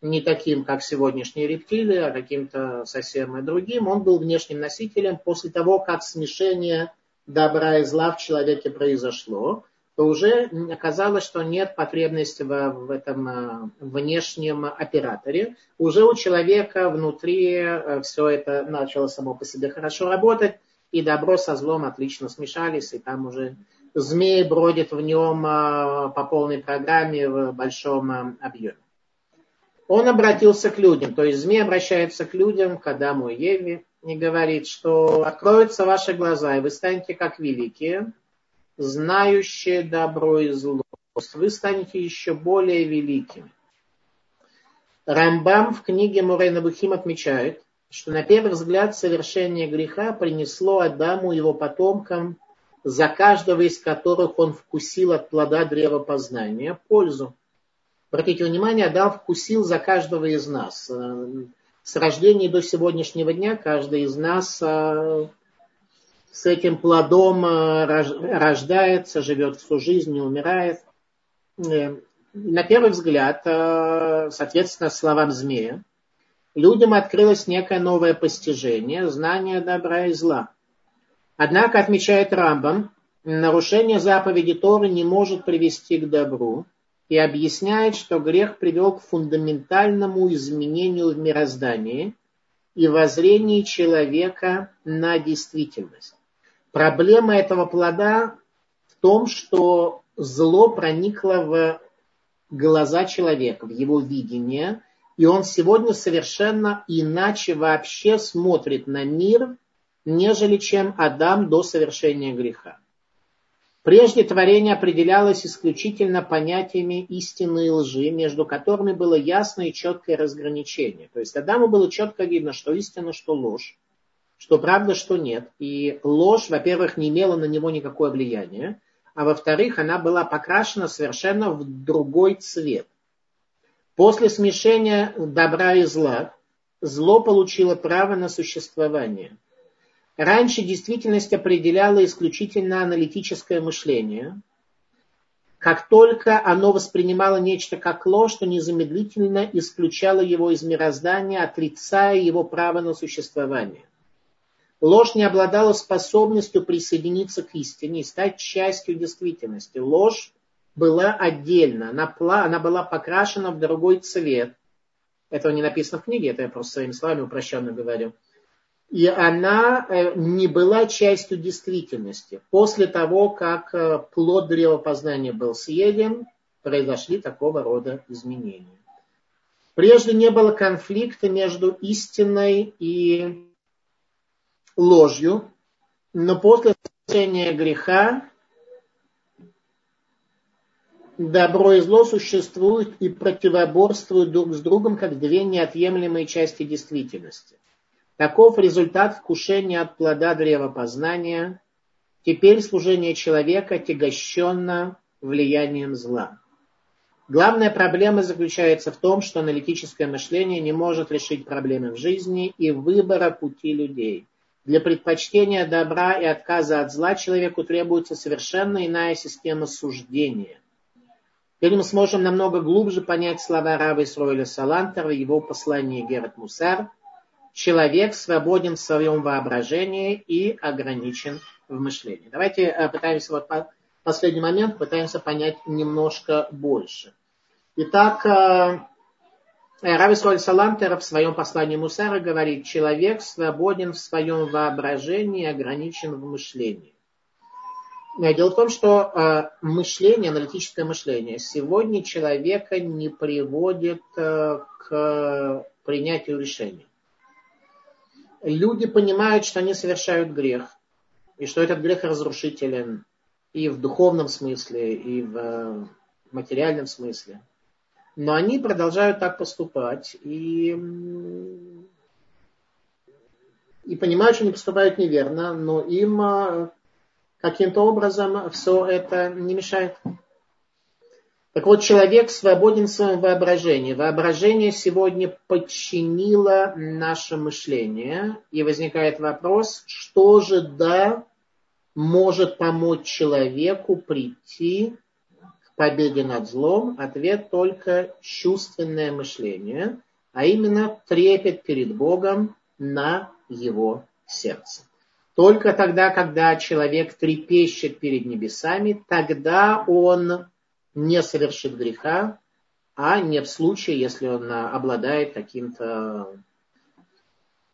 не таким, как сегодняшние рептилии, а каким-то совсем другим. Он был внешним носителем. После того, как смешение добра и зла в человеке произошло, то уже оказалось, что нет потребности в, в этом внешнем операторе. Уже у человека внутри все это начало само по себе хорошо работать. И добро со злом отлично смешались, и там уже змей бродит в нем по полной программе в большом объеме. Он обратился к людям, то есть змей обращается к людям, к Адаму и Еве, и говорит, что откроются ваши глаза, и вы станете как великие, знающие добро и зло. Вы станете еще более великими. Рамбам в книге Морэ Невухим отмечает, что на первый взгляд совершение греха принесло Адаму и его потомкам, за каждого из которых он вкусил от плода древа познания, пользу. Обратите внимание, Адам вкусил за каждого из нас. С рождения до сегодняшнего дня каждый из нас с этим плодом рождается, живет всю жизнь, не умирает. На первый взгляд, соответственно, словам змея, людям открылось некое новое постижение, знание добра и зла. Однако, отмечает Рамбам, нарушение заповеди Торы не может привести к добру и объясняет, что грех привел к фундаментальному изменению в мироздании и воззрении человека на действительность. Проблема этого плода в том, что зло проникло в глаза человека, в его видение, и он сегодня совершенно иначе вообще смотрит на мир, нежели чем Адам до совершения греха. Прежде творение определялось исключительно понятиями истины и лжи, между которыми было ясное и четкое разграничение. То есть Адаму было четко видно, что истина, что ложь, что правда, что нет. И ложь, во-первых, не имела на него никакого влияния, а во-вторых, она была покрашена совершенно в другой цвет. После смешения добра и зла, зло получило право на существование. Раньше действительность определяла исключительно аналитическое мышление. Как только оно воспринимало нечто как ложь, то незамедлительно исключало его из мироздания, отрицая его право на существование. Ложь не обладала способностью присоединиться к истине и стать частью действительности. Ложь была отдельно, она, пла, она была покрашена в другой цвет. Этого не написано в книге, это я просто своими словами упрощенно говорю. И она не была частью действительности. После того, как плод древа познания был съеден, произошли такого рода изменения. Прежде не было конфликта между истиной и ложью, но после совершения греха добро и зло существуют и противоборствуют друг с другом, как две неотъемлемые части действительности. Таков результат вкушения от плода древа познания. Теперь служение человека отягощено влиянием зла. Главная проблема заключается в том, что аналитическое мышление не может решить проблемы в жизни и выбора пути людей. Для предпочтения добра и отказа от зла человеку требуется совершенно иная система суждения. Теперь мы сможем намного глубже понять слова Рава Исраэля Салантера и его послание Игерет Мусар. Человек свободен в своем воображении и ограничен в мышлении. Давайте пытаемся вот по последний момент, пытаемся понять немножко больше. Итак, Рав Исраэль Салантер в своем послании Мусара говорит: человек свободен в своем воображении и ограничен в мышлении. Дело в том, что мышление, аналитическое мышление сегодня человека не приводит к принятию решений. Люди понимают, что они совершают грех, и что этот грех разрушителен и в духовном смысле, и в материальном смысле. Но они продолжают так поступать, и, и понимают, что они поступают неверно, но им каким-то образом все это не мешает. Так вот, человек свободен в своем воображении. Воображение сегодня подчинило наше мышление. И возникает вопрос, что же да может помочь человеку прийти к победе над злом? Ответ — только чувственное мышление, а именно трепет перед Богом на его сердце. Только тогда, когда человек трепещет перед небесами, тогда он не совершит греха, а не в случае, если он обладает каким-то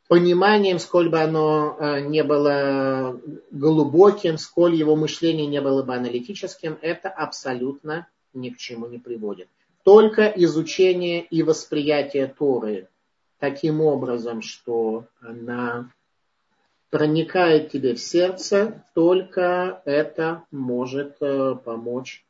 пониманием, сколь бы оно не было глубоким, сколь его мышление не было бы аналитическим, это абсолютно ни к чему не приводит. Только изучение и восприятие Торы таким образом, что она проникает тебе в сердце, только это может помочь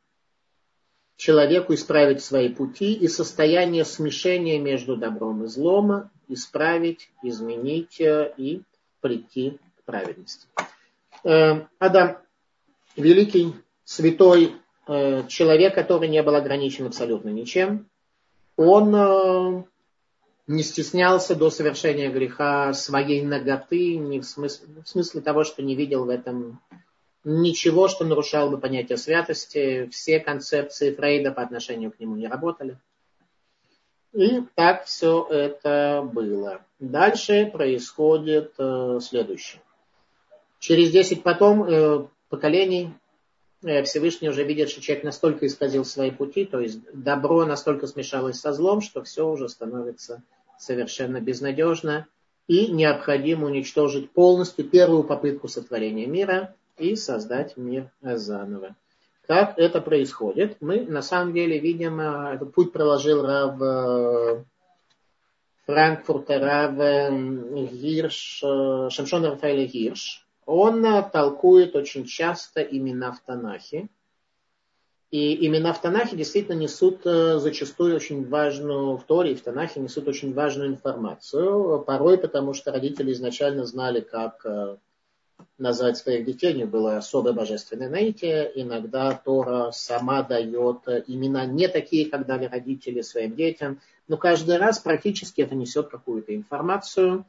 человеку исправить свои пути и состояние смешения между добром и злом исправить, изменить и прийти к праведности. Адам, великий, святой человек, который не был ограничен абсолютно ничем, он не стеснялся до совершения греха своей наготы, не в смысле, в смысле того, что не видел в этом ничего, что нарушало бы понятие святости. Все концепции Фрейда по отношению к нему не работали. И так все это было. Дальше происходит э, следующее. Через десять потом э, поколений э, Всевышний уже видит, что человек настолько исказил свои пути, то есть добро настолько смешалось со злом, что все уже становится совершенно безнадежно, и необходимо уничтожить полностью первую попытку сотворения мира и создать мир заново. Как это происходит? Мы на самом деле видим, этот путь проложил Рав Франкфурта, Рав Гирш, Шамшон Рафаэль Гирш. Он толкует очень часто имена в Танахе. И имена в Танахе действительно несут зачастую очень важную, в Торе и в Танахе несут очень важную информацию. Порой потому, что родители изначально знали, как назвать своих детей, не было особое божественное наитие. Иногда Тора сама дает имена не такие, как дали родители своим детям, но каждый раз практически это несет какую-то информацию.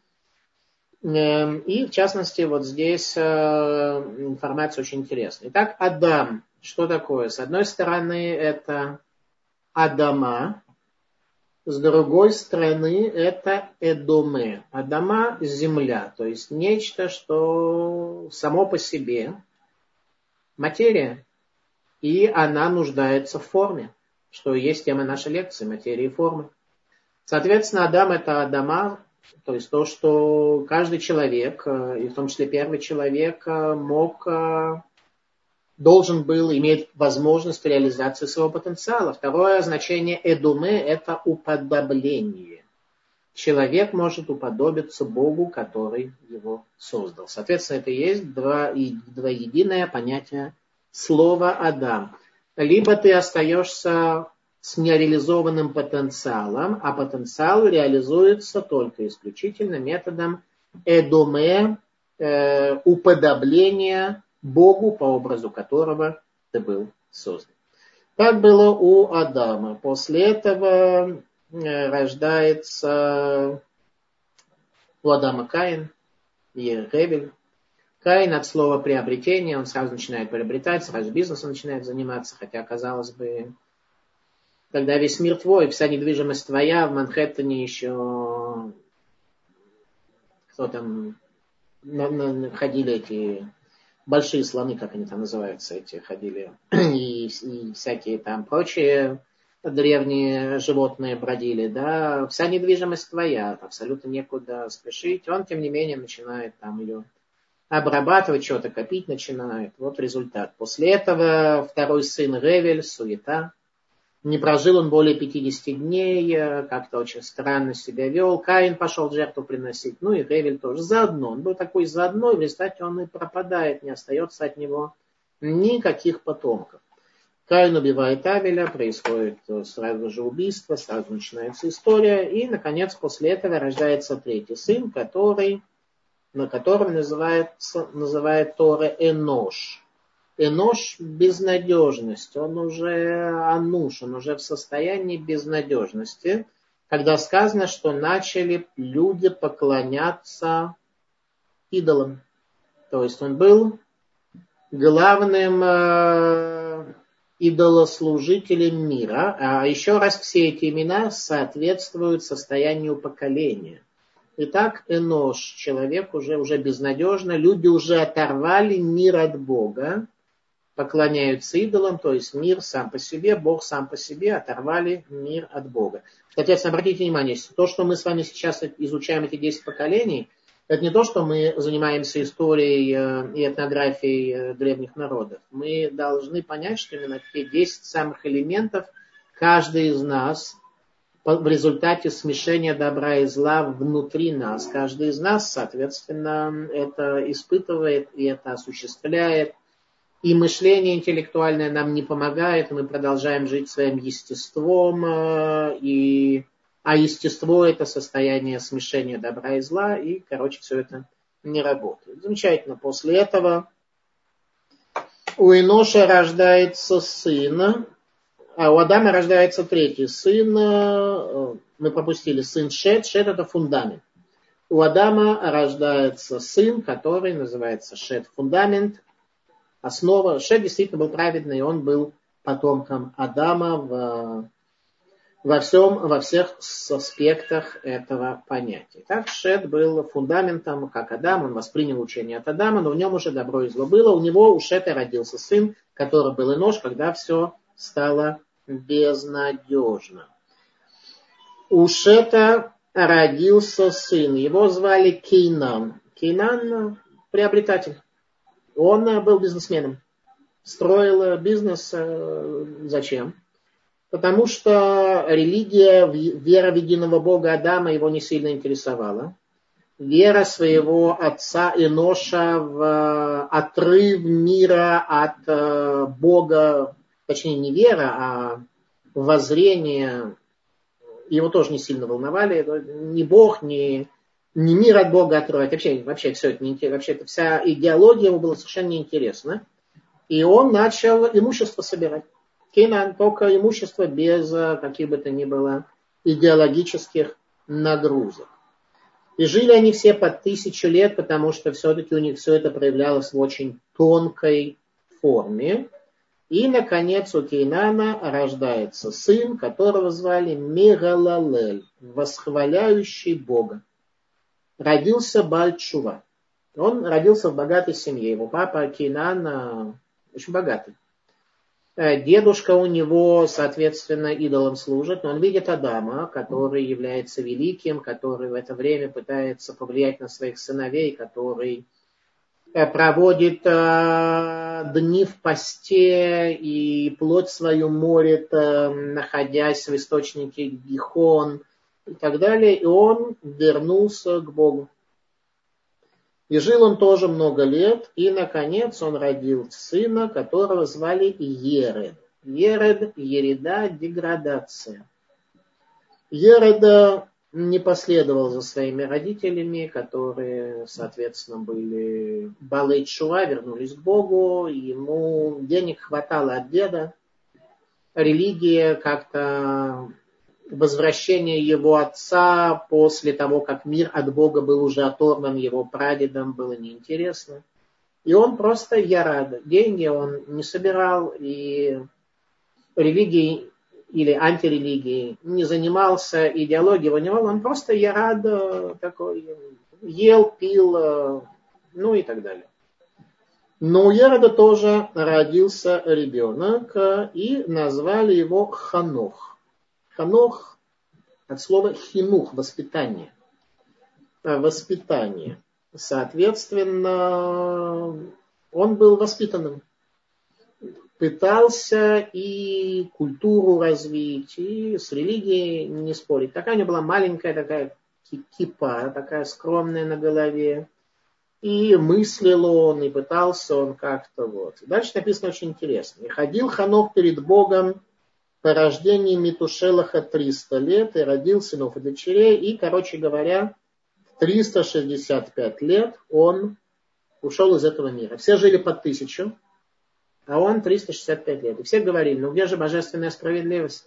И в частности вот здесь информация очень интересная. Итак, Адам. Что такое? С одной стороны это Адама, с другой стороны, это Эдоме. Адама – земля, то есть нечто, что само по себе материя. И она нуждается в форме, что есть тема нашей лекции – материя и формы. Соответственно, Адам – это Адама, то есть то, что каждый человек, и в том числе первый человек, мог, должен был иметь возможность реализации своего потенциала. Второе значение «эдуме» – это уподобление. Человек может уподобиться Богу, который его создал. Соответственно, это и есть два, и, двоединое понятие слова «Адам». Либо ты остаешься с нереализованным потенциалом, а потенциал реализуется только исключительно методом «эдуме» э, – уподобления Богу, по образу которого ты был создан. Так было у Адама. После этого рождается у Адама Каин, Еркебель. Каин от слова приобретение, он сразу начинает приобретать, сразу бизнесом начинает заниматься, хотя, казалось бы, когда весь мир твой, вся недвижимость твоя, в Манхэттене еще кто там ходили эти большие слоны, как они там называются, эти ходили, и, и всякие там прочие древние животные бродили, да, вся недвижимость твоя, абсолютно некуда спешить, он, тем не менее, начинает там ее обрабатывать, что-то копить начинает, вот результат. После этого второй сын Ревель, суета, не прожил он более пятьдесят дней, как-то очень странно себя вел, Каин пошел жертву приносить, ну и Ревель тоже, заодно, он был такой заодно, и в результате он и пропадает, не остается от него никаких потомков. Каин убивает Авеля, происходит сразу же убийство, сразу начинается история. И, наконец, после этого рождается третий сын, который, на котором называется, называет Тора Энош. Энош – безнадежность. Он уже ануш, он уже в состоянии безнадежности, когда сказано, что начали люди поклоняться идолам. То есть он был главным идолослужителем мира. А еще раз, все эти имена соответствуют состоянию поколения. Итак, Энош, человек уже, уже безнадежно, люди уже оторвали мир от Бога, поклоняются идолам, то есть мир сам по себе, Бог сам по себе, оторвали мир от Бога. Кстати, обратите внимание, то, что мы с вами сейчас изучаем эти десять поколений, это не то, что мы занимаемся историей и этнографией древних народов. Мы должны понять, что именно те десять самых элементов каждый из нас в результате смешения добра и зла внутри нас. Каждый из нас, соответственно, это испытывает и это осуществляет. И мышление интеллектуальное нам не помогает. Мы продолжаем жить своим естеством и... А естество – это состояние смешения добра и зла, и, короче, все это не работает. Замечательно. После этого у Эноша рождается сын, а у Адама рождается третий сын, мы пропустили, сын Шет, Шет – это фундамент. У Адама рождается сын, который называется Шет, фундамент, основа. Шет действительно был праведный, он был потомком Адама в... Во всем, во всех аспектах этого понятия. Так, Шет был фундаментом, как Адам, он воспринял учение от Адама, но в нем уже добро и зло было. У него, у Шета родился сын, который был Энош, когда все стало безнадежно. У Шета родился сын, его звали Кейнан. Кейнан – приобретатель. Он был бизнесменом, строил бизнес. Зачем? Потому что религия, вера в единого Бога Адама его не сильно интересовала. Вера своего отца Эноша в отрыв мира от Бога, точнее не вера, а воззрение, его тоже не сильно волновали. Ни Бог, ни, ни мир от Бога отрывать. Вообще, вообще все это не интересно. Вообще, вся идеология ему была совершенно неинтересна. И он начал имущество собирать. Кейнан, только имущество без каких бы то ни было идеологических нагрузок. И жили они все по тысячу лет, потому что все-таки у них все это проявлялось в очень тонкой форме. И, наконец, у Кейнана рождается сын, которого звали Мегалалель, восхваляющий Бога. Родился Бальчува. Он родился в богатой семье. Его папа Кейнан очень богатый. Дедушка у него, соответственно, идолом служит, но он видит Адама, который является великим, который в это время пытается повлиять на своих сыновей, который проводит дни в посте и плоть свою морит, находясь в источнике Гихон и так далее. И он вернулся к Богу. И жил он тоже много лет, и, наконец, он родил сына, которого звали Еред. Еред, Ереда, деградация. Ереда не последовал за своими родителями, которые, соответственно, были Баалей Тшува, вернулись к Богу, ему денег хватало от деда, религия как-то возвращение его отца после того, как мир от Бога был уже оторван его прадедом, было неинтересно. И он просто я рада. Деньги он не собирал, и религией или антирелигией не занимался, идеологией его не было. Он просто я рада такой, ел, пил, ну и так далее. Но у Ярода тоже родился ребенок, и назвали его Ханох. Ханох от слова хинух, воспитание. Воспитание. Соответственно, он был воспитанным. Пытался и культуру развить, и с религией не спорить. Такая у него была маленькая такая кипа, такая скромная на голове. И мыслил он, и пытался он как-то вот. Дальше написано очень интересно. «И ходил Ханох перед Богом по рождении Метушелаха триста лет, и родил сынов и дочерей». И, короче говоря, в триста шестьдесят пять лет он ушел из этого мира. Все жили по тысячу, а он триста шестьдесят пять лет. И все говорили, ну где же божественная справедливость?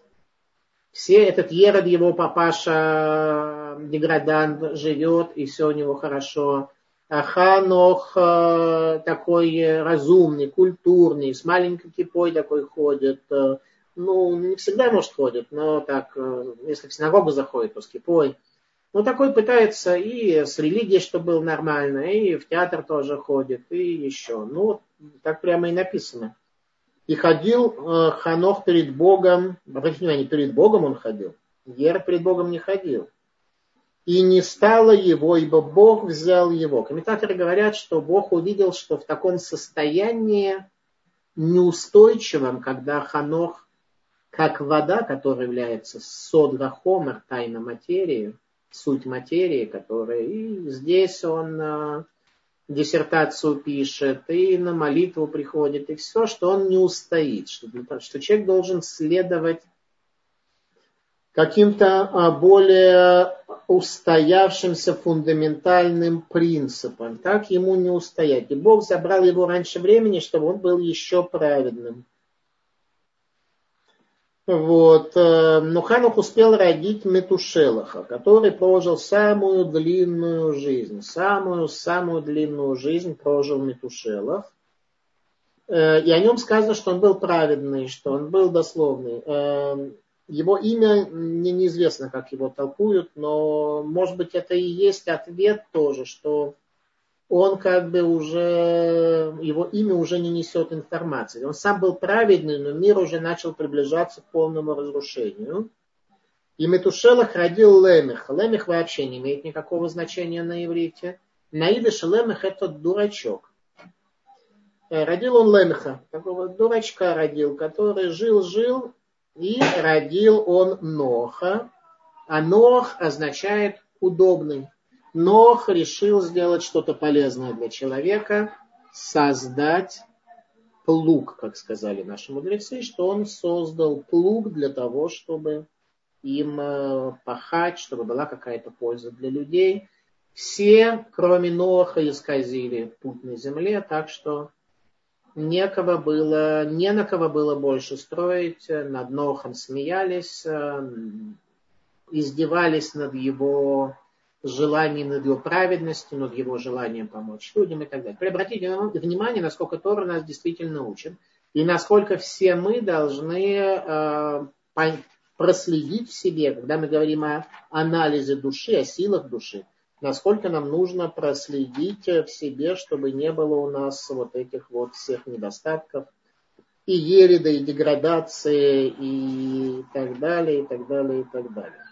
Все, этот Ерод, его папаша, деградант, живет, и все у него хорошо. А Ханох такой разумный, культурный, с маленькой кипой такой ходит. Ну, не всегда, может, ходит, но так, если в синагогу заходит, то с кипой. Ну, такой пытается и с религией, чтобы было нормально, и в театр тоже ходит, и еще. Ну, так прямо и написано. И ходил Ханох перед Богом, обратите внимание, перед Богом он ходил, Ер перед Богом не ходил. И не стало его, ибо Бог взял его. Комментаторы говорят, что Бог увидел, что в таком состоянии неустойчивом, когда Ханох, как вода, которая является содгахомер, тайна материи, суть материи, которая и здесь он диссертацию пишет, и на молитву приходит, и все, что он не устоит, что, что человек должен следовать каким-то более устоявшимся фундаментальным принципом. Так ему не устоять. И Бог забрал его раньше времени, чтобы он был еще праведным. Вот. Но Ханох успел родить Метушелаха, который прожил самую длинную жизнь. Самую-самую длинную жизнь прожил Метушелах. И о нем сказано, что он был праведный, что он был дословный. Его имя мне неизвестно, как его толкуют, но, может быть, это и есть ответ тоже, что он как бы уже, его имя уже не несет информации. Он сам был праведный, но мир уже начал приближаться к полному разрушению. И Метушелах родил Лемех. Лемех вообще не имеет никакого значения на иврите. На идыше Лемех – это дурачок. Родил он Лемеха, такого дурачка родил, который жил-жил, и родил он Ноха, а Нох означает удобный. Нох решил сделать что-то полезное для человека, создать плуг, как сказали наши мудрецы, что он создал плуг для того, чтобы им пахать, чтобы была какая-то польза для людей. Все, кроме Ноха, исказили путь на земле, так что... Некого было, не на кого было больше строить, над Нохом смеялись, издевались над его желанием, над его праведностью, над его желанием помочь людям и так далее. Обратите внимание, насколько Тора нас действительно учит, и насколько все мы должны проследить в себе, когда мы говорим о анализе души, о силах души, насколько нам нужно проследить в себе, чтобы не было у нас вот этих вот всех недостатков, и ереда, и деградации, и так далее, и так далее, и так далее.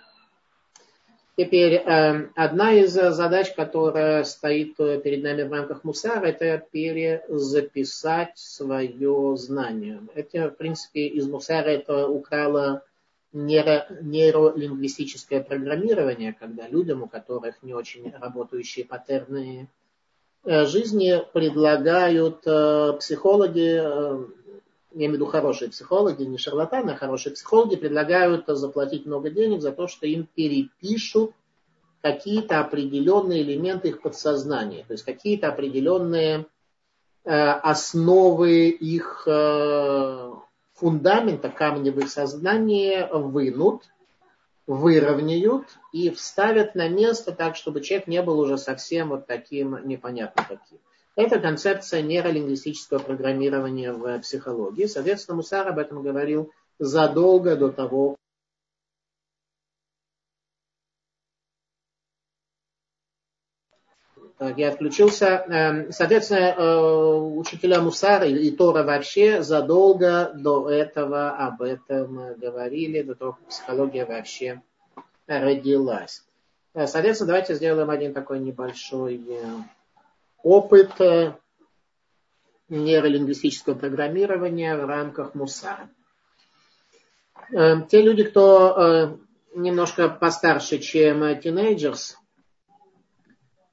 Теперь, одна из задач, которая стоит перед нами в рамках Мусара, это перезаписать свое знание. Это, в принципе, из Мусара это украло нейролингвистическое программирование, когда людям, у которых не очень работающие паттерны жизни, предлагают психологи, я имею в виду хорошие психологи, не шарлатаны, а хорошие психологи, предлагают заплатить много денег за то, что им перепишут какие-то определенные элементы их подсознания, то есть какие-то определенные основы их фундамента, камня в их сознании вынут выровняют и вставят на место так, чтобы человек не был уже совсем вот таким непонятно каким. Это концепция нейролингвистического программирования в психологии. Соответственно, Мусар об этом говорил задолго до того, я отключился. Соответственно, учителя Мусара и Тора вообще задолго до этого об этом говорили, до того, как психология вообще родилась. Соответственно, давайте сделаем один такой небольшой опыт нейролингвистического программирования в рамках Мусара. Те люди, кто немножко постарше, чем тинейджерс,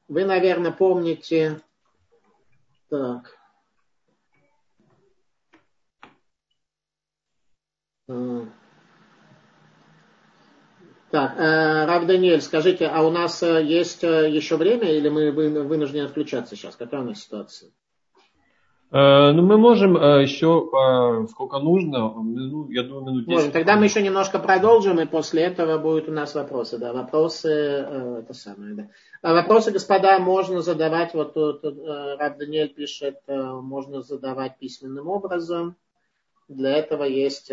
вы, наверное, помните, так, так э, Рав Даниэль, скажите, а у нас есть еще время, или мы вынуждены отключаться сейчас? Какая у нас ситуация? Э, ну, мы можем э, еще, э, сколько нужно, ну, я думаю, минут десять. Можем. Тогда мы еще немножко продолжим, и после этого будут у нас вопросы, да, вопросы, э, это самое, да. Вопросы, господа, можно задавать, вот тут Рав Даниэль пишет, можно задавать письменным образом. Для этого есть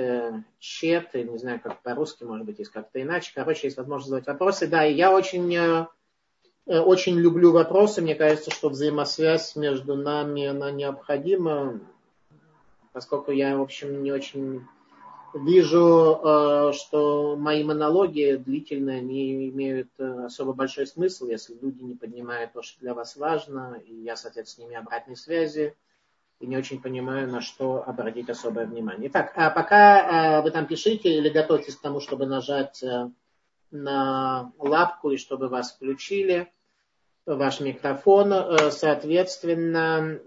чат, не знаю, как по-русски, может быть, есть как-то иначе. Короче, есть возможность задавать вопросы. Да, и я очень, очень люблю вопросы. Мне кажется, что взаимосвязь между нами, она необходима, поскольку я, в общем, не очень... Вижу, что мои монологи длительные, они имеют особо большой смысл, если люди не поднимают то, что для вас важно, и я, соответственно, с ними обратной связи, и не очень понимаю, на что обратить особое внимание. Итак, а пока вы там пишите или готовьтесь к тому, чтобы нажать на лапку и чтобы вас включили, ваш микрофон, соответственно...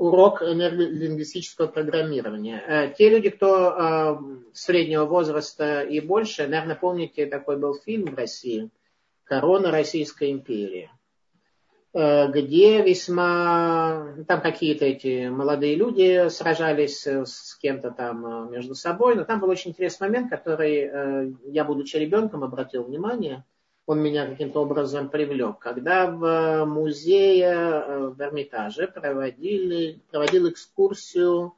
Урок нейролингвистического программирования. Те люди, кто среднего возраста и больше, наверное, помните, такой был фильм в России «Корона Российской империи», где весьма... Там какие-то эти молодые люди сражались с кем-то там между собой, но там был очень интересный момент, который я, будучи ребенком, обратил внимание. Он меня каким-то образом привлек, когда в музее в Эрмитаже проводили, проводил экскурсию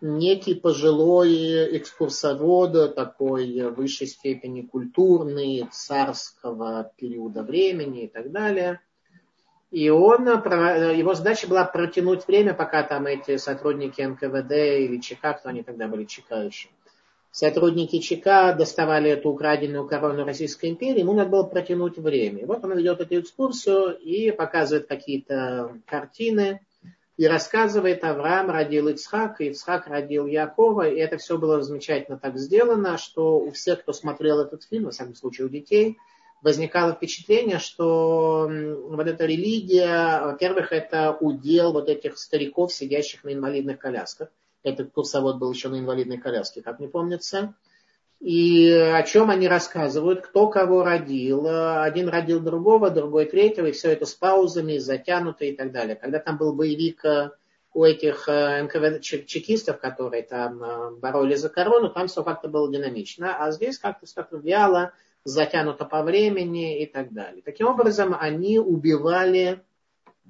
некий пожилой экскурсовод, такой в высшей степени культурный, царского периода времени и так далее. И он, его задача была протянуть время, пока там эти сотрудники эн ка вэ дэ или ЧК, кто они тогда были, ЧК еще, сотрудники ЧК доставали эту украденную корону Российской империи, ему надо было протянуть время. И вот он ведет эту экскурсию и показывает какие-то картины, и рассказывает, Авраам родил Ицхака, Ицхак родил Якова, и это все было замечательно так сделано, что у всех, кто смотрел этот фильм, во всяком случае у детей, возникало впечатление, что вот эта религия, во-первых, это удел вот этих стариков, сидящих на инвалидных колясках. Этот курсовод был еще на инвалидной коляске, как мне помнится. И о чем они рассказывают, кто кого родил. Один родил другого, другой третьего, и все это с паузами, затянуто и так далее. Когда там был боевик у этих эн ка вэ дэ-чекистов, которые там боролись за корону, там все как-то было динамично. А здесь как-то как-то вяло, затянуто по времени и так далее. Таким образом, они убивали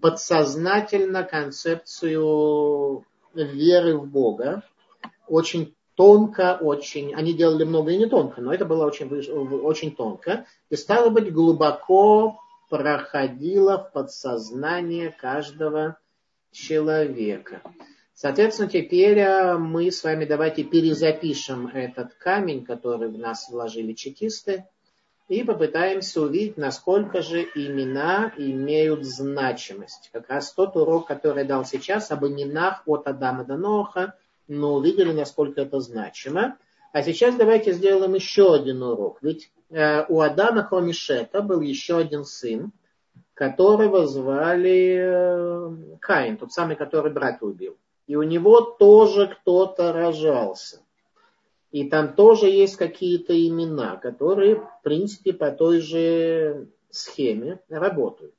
подсознательно концепцию... веры в Бога, очень тонко, очень, они делали много и не тонко, но это было очень, очень тонко, и стало быть глубоко проходило в подсознание каждого человека. Соответственно, теперь мы с вами давайте перезапишем этот камень, который в нас вложили чекисты, и попытаемся увидеть, насколько же имена имеют значимость. Как раз тот урок, который я дал сейчас об именах от Адама до Ноха, но увидели, насколько это значимо. А сейчас давайте сделаем еще один урок. Ведь э, у Адама, кроме Шета, был еще один сын, которого звали э, Каин, тот самый, который брата убил. И у него тоже кто-то рожался. И там тоже есть какие-то имена, которые, в принципе, по той же схеме работают.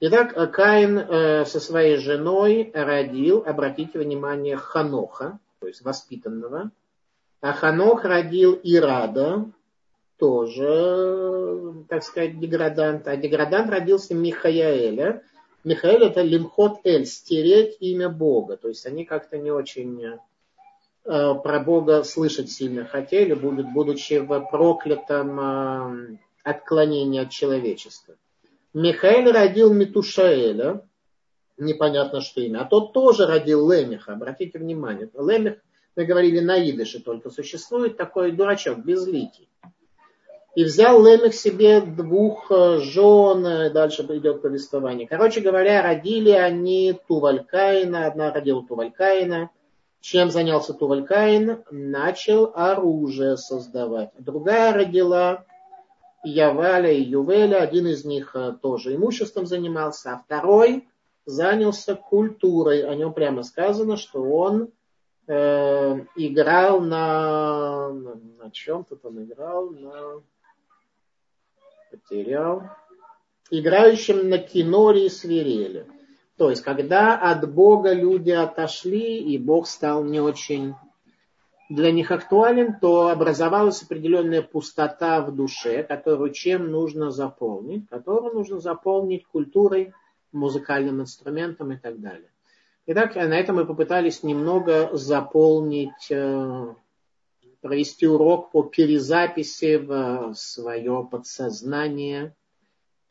Итак, Каин э, со своей женой родил, обратите внимание, Ханоха, то есть воспитанного, А Ханох родил Ирада, тоже, так сказать, деградант. А деградант родился Михаэля. Михаэль — это Лимхот Эль, стереть имя Бога. То есть они как-то не очень э, про Бога слышать сильно хотели, будут, будучи в проклятом э, отклонении от человечества. Михаэль родил Метушаэля, непонятно что имя. А тот тоже родил Лемеха, обратите внимание. Лемех, мы говорили на идыше, только существует такой дурачок, безликий. И взял Лемех себе двух жен, дальше идет повествование. Короче говоря, родили они Тувалькаина, одна родила Тувалькаина. Чем занялся Тувалькаин? Начал оружие создавать. Другая родила Яваля и Ювеля, один из них тоже имуществом занимался, а второй занялся культурой. О нем прямо сказано, что он... Э, играл на... На чем тут он играл? На... Потерял. Играющим на киноре и свирели. То есть, когда от Бога люди отошли, и Бог стал не очень для них актуален, то образовалась определенная пустота в душе, которую чем нужно заполнить? Которую нужно заполнить культурой, музыкальным инструментом и так далее. Итак, на этом мы попытались немного заполнить, провести урок по перезаписи в свое подсознание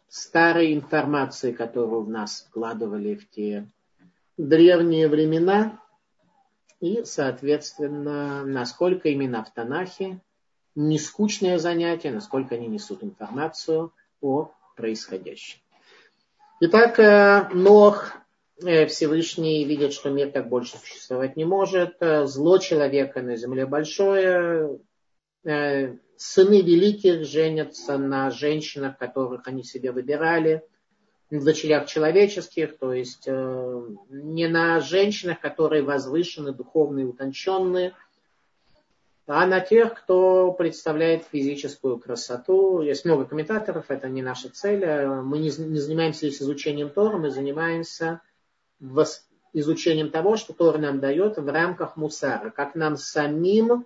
старой информации, которую в нас вкладывали в те древние времена. И, соответственно, насколько имена в Танахе не скучное занятие, насколько они несут информацию о происходящем. Итак, Нох... Всевышний видит, что мир так больше существовать не может. Зло человека на земле большое. Сыны великих женятся на женщинах, которых они себе выбирали. В дочерях человеческих, то есть не на женщинах, которые возвышены, духовные, утонченные, а на тех, кто представляет физическую красоту. Есть много комментаторов, это не наша цель. Мы не занимаемся лишь изучением Тора, мы занимаемся... изучением того, что Тора нам дает в рамках Мусара. Как нам самим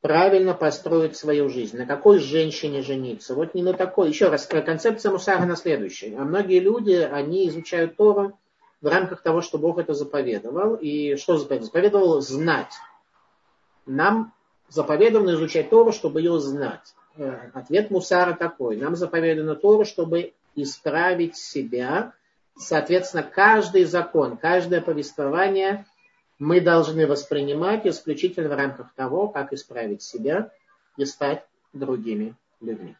правильно построить свою жизнь. На какой женщине жениться? Вот не на такой. Еще раз, концепция Мусара на следующей. А многие люди, они изучают Тору в рамках того, что Бог это заповедовал. И что заповедовал? Заповедовал знать. Нам заповедано изучать Тору, чтобы ее знать. Ответ Мусара такой. Нам заповедано Тору, чтобы исправить себя. Соответственно, каждый закон, каждое повествование мы должны воспринимать исключительно в рамках того, как исправить себя и стать другими людьми.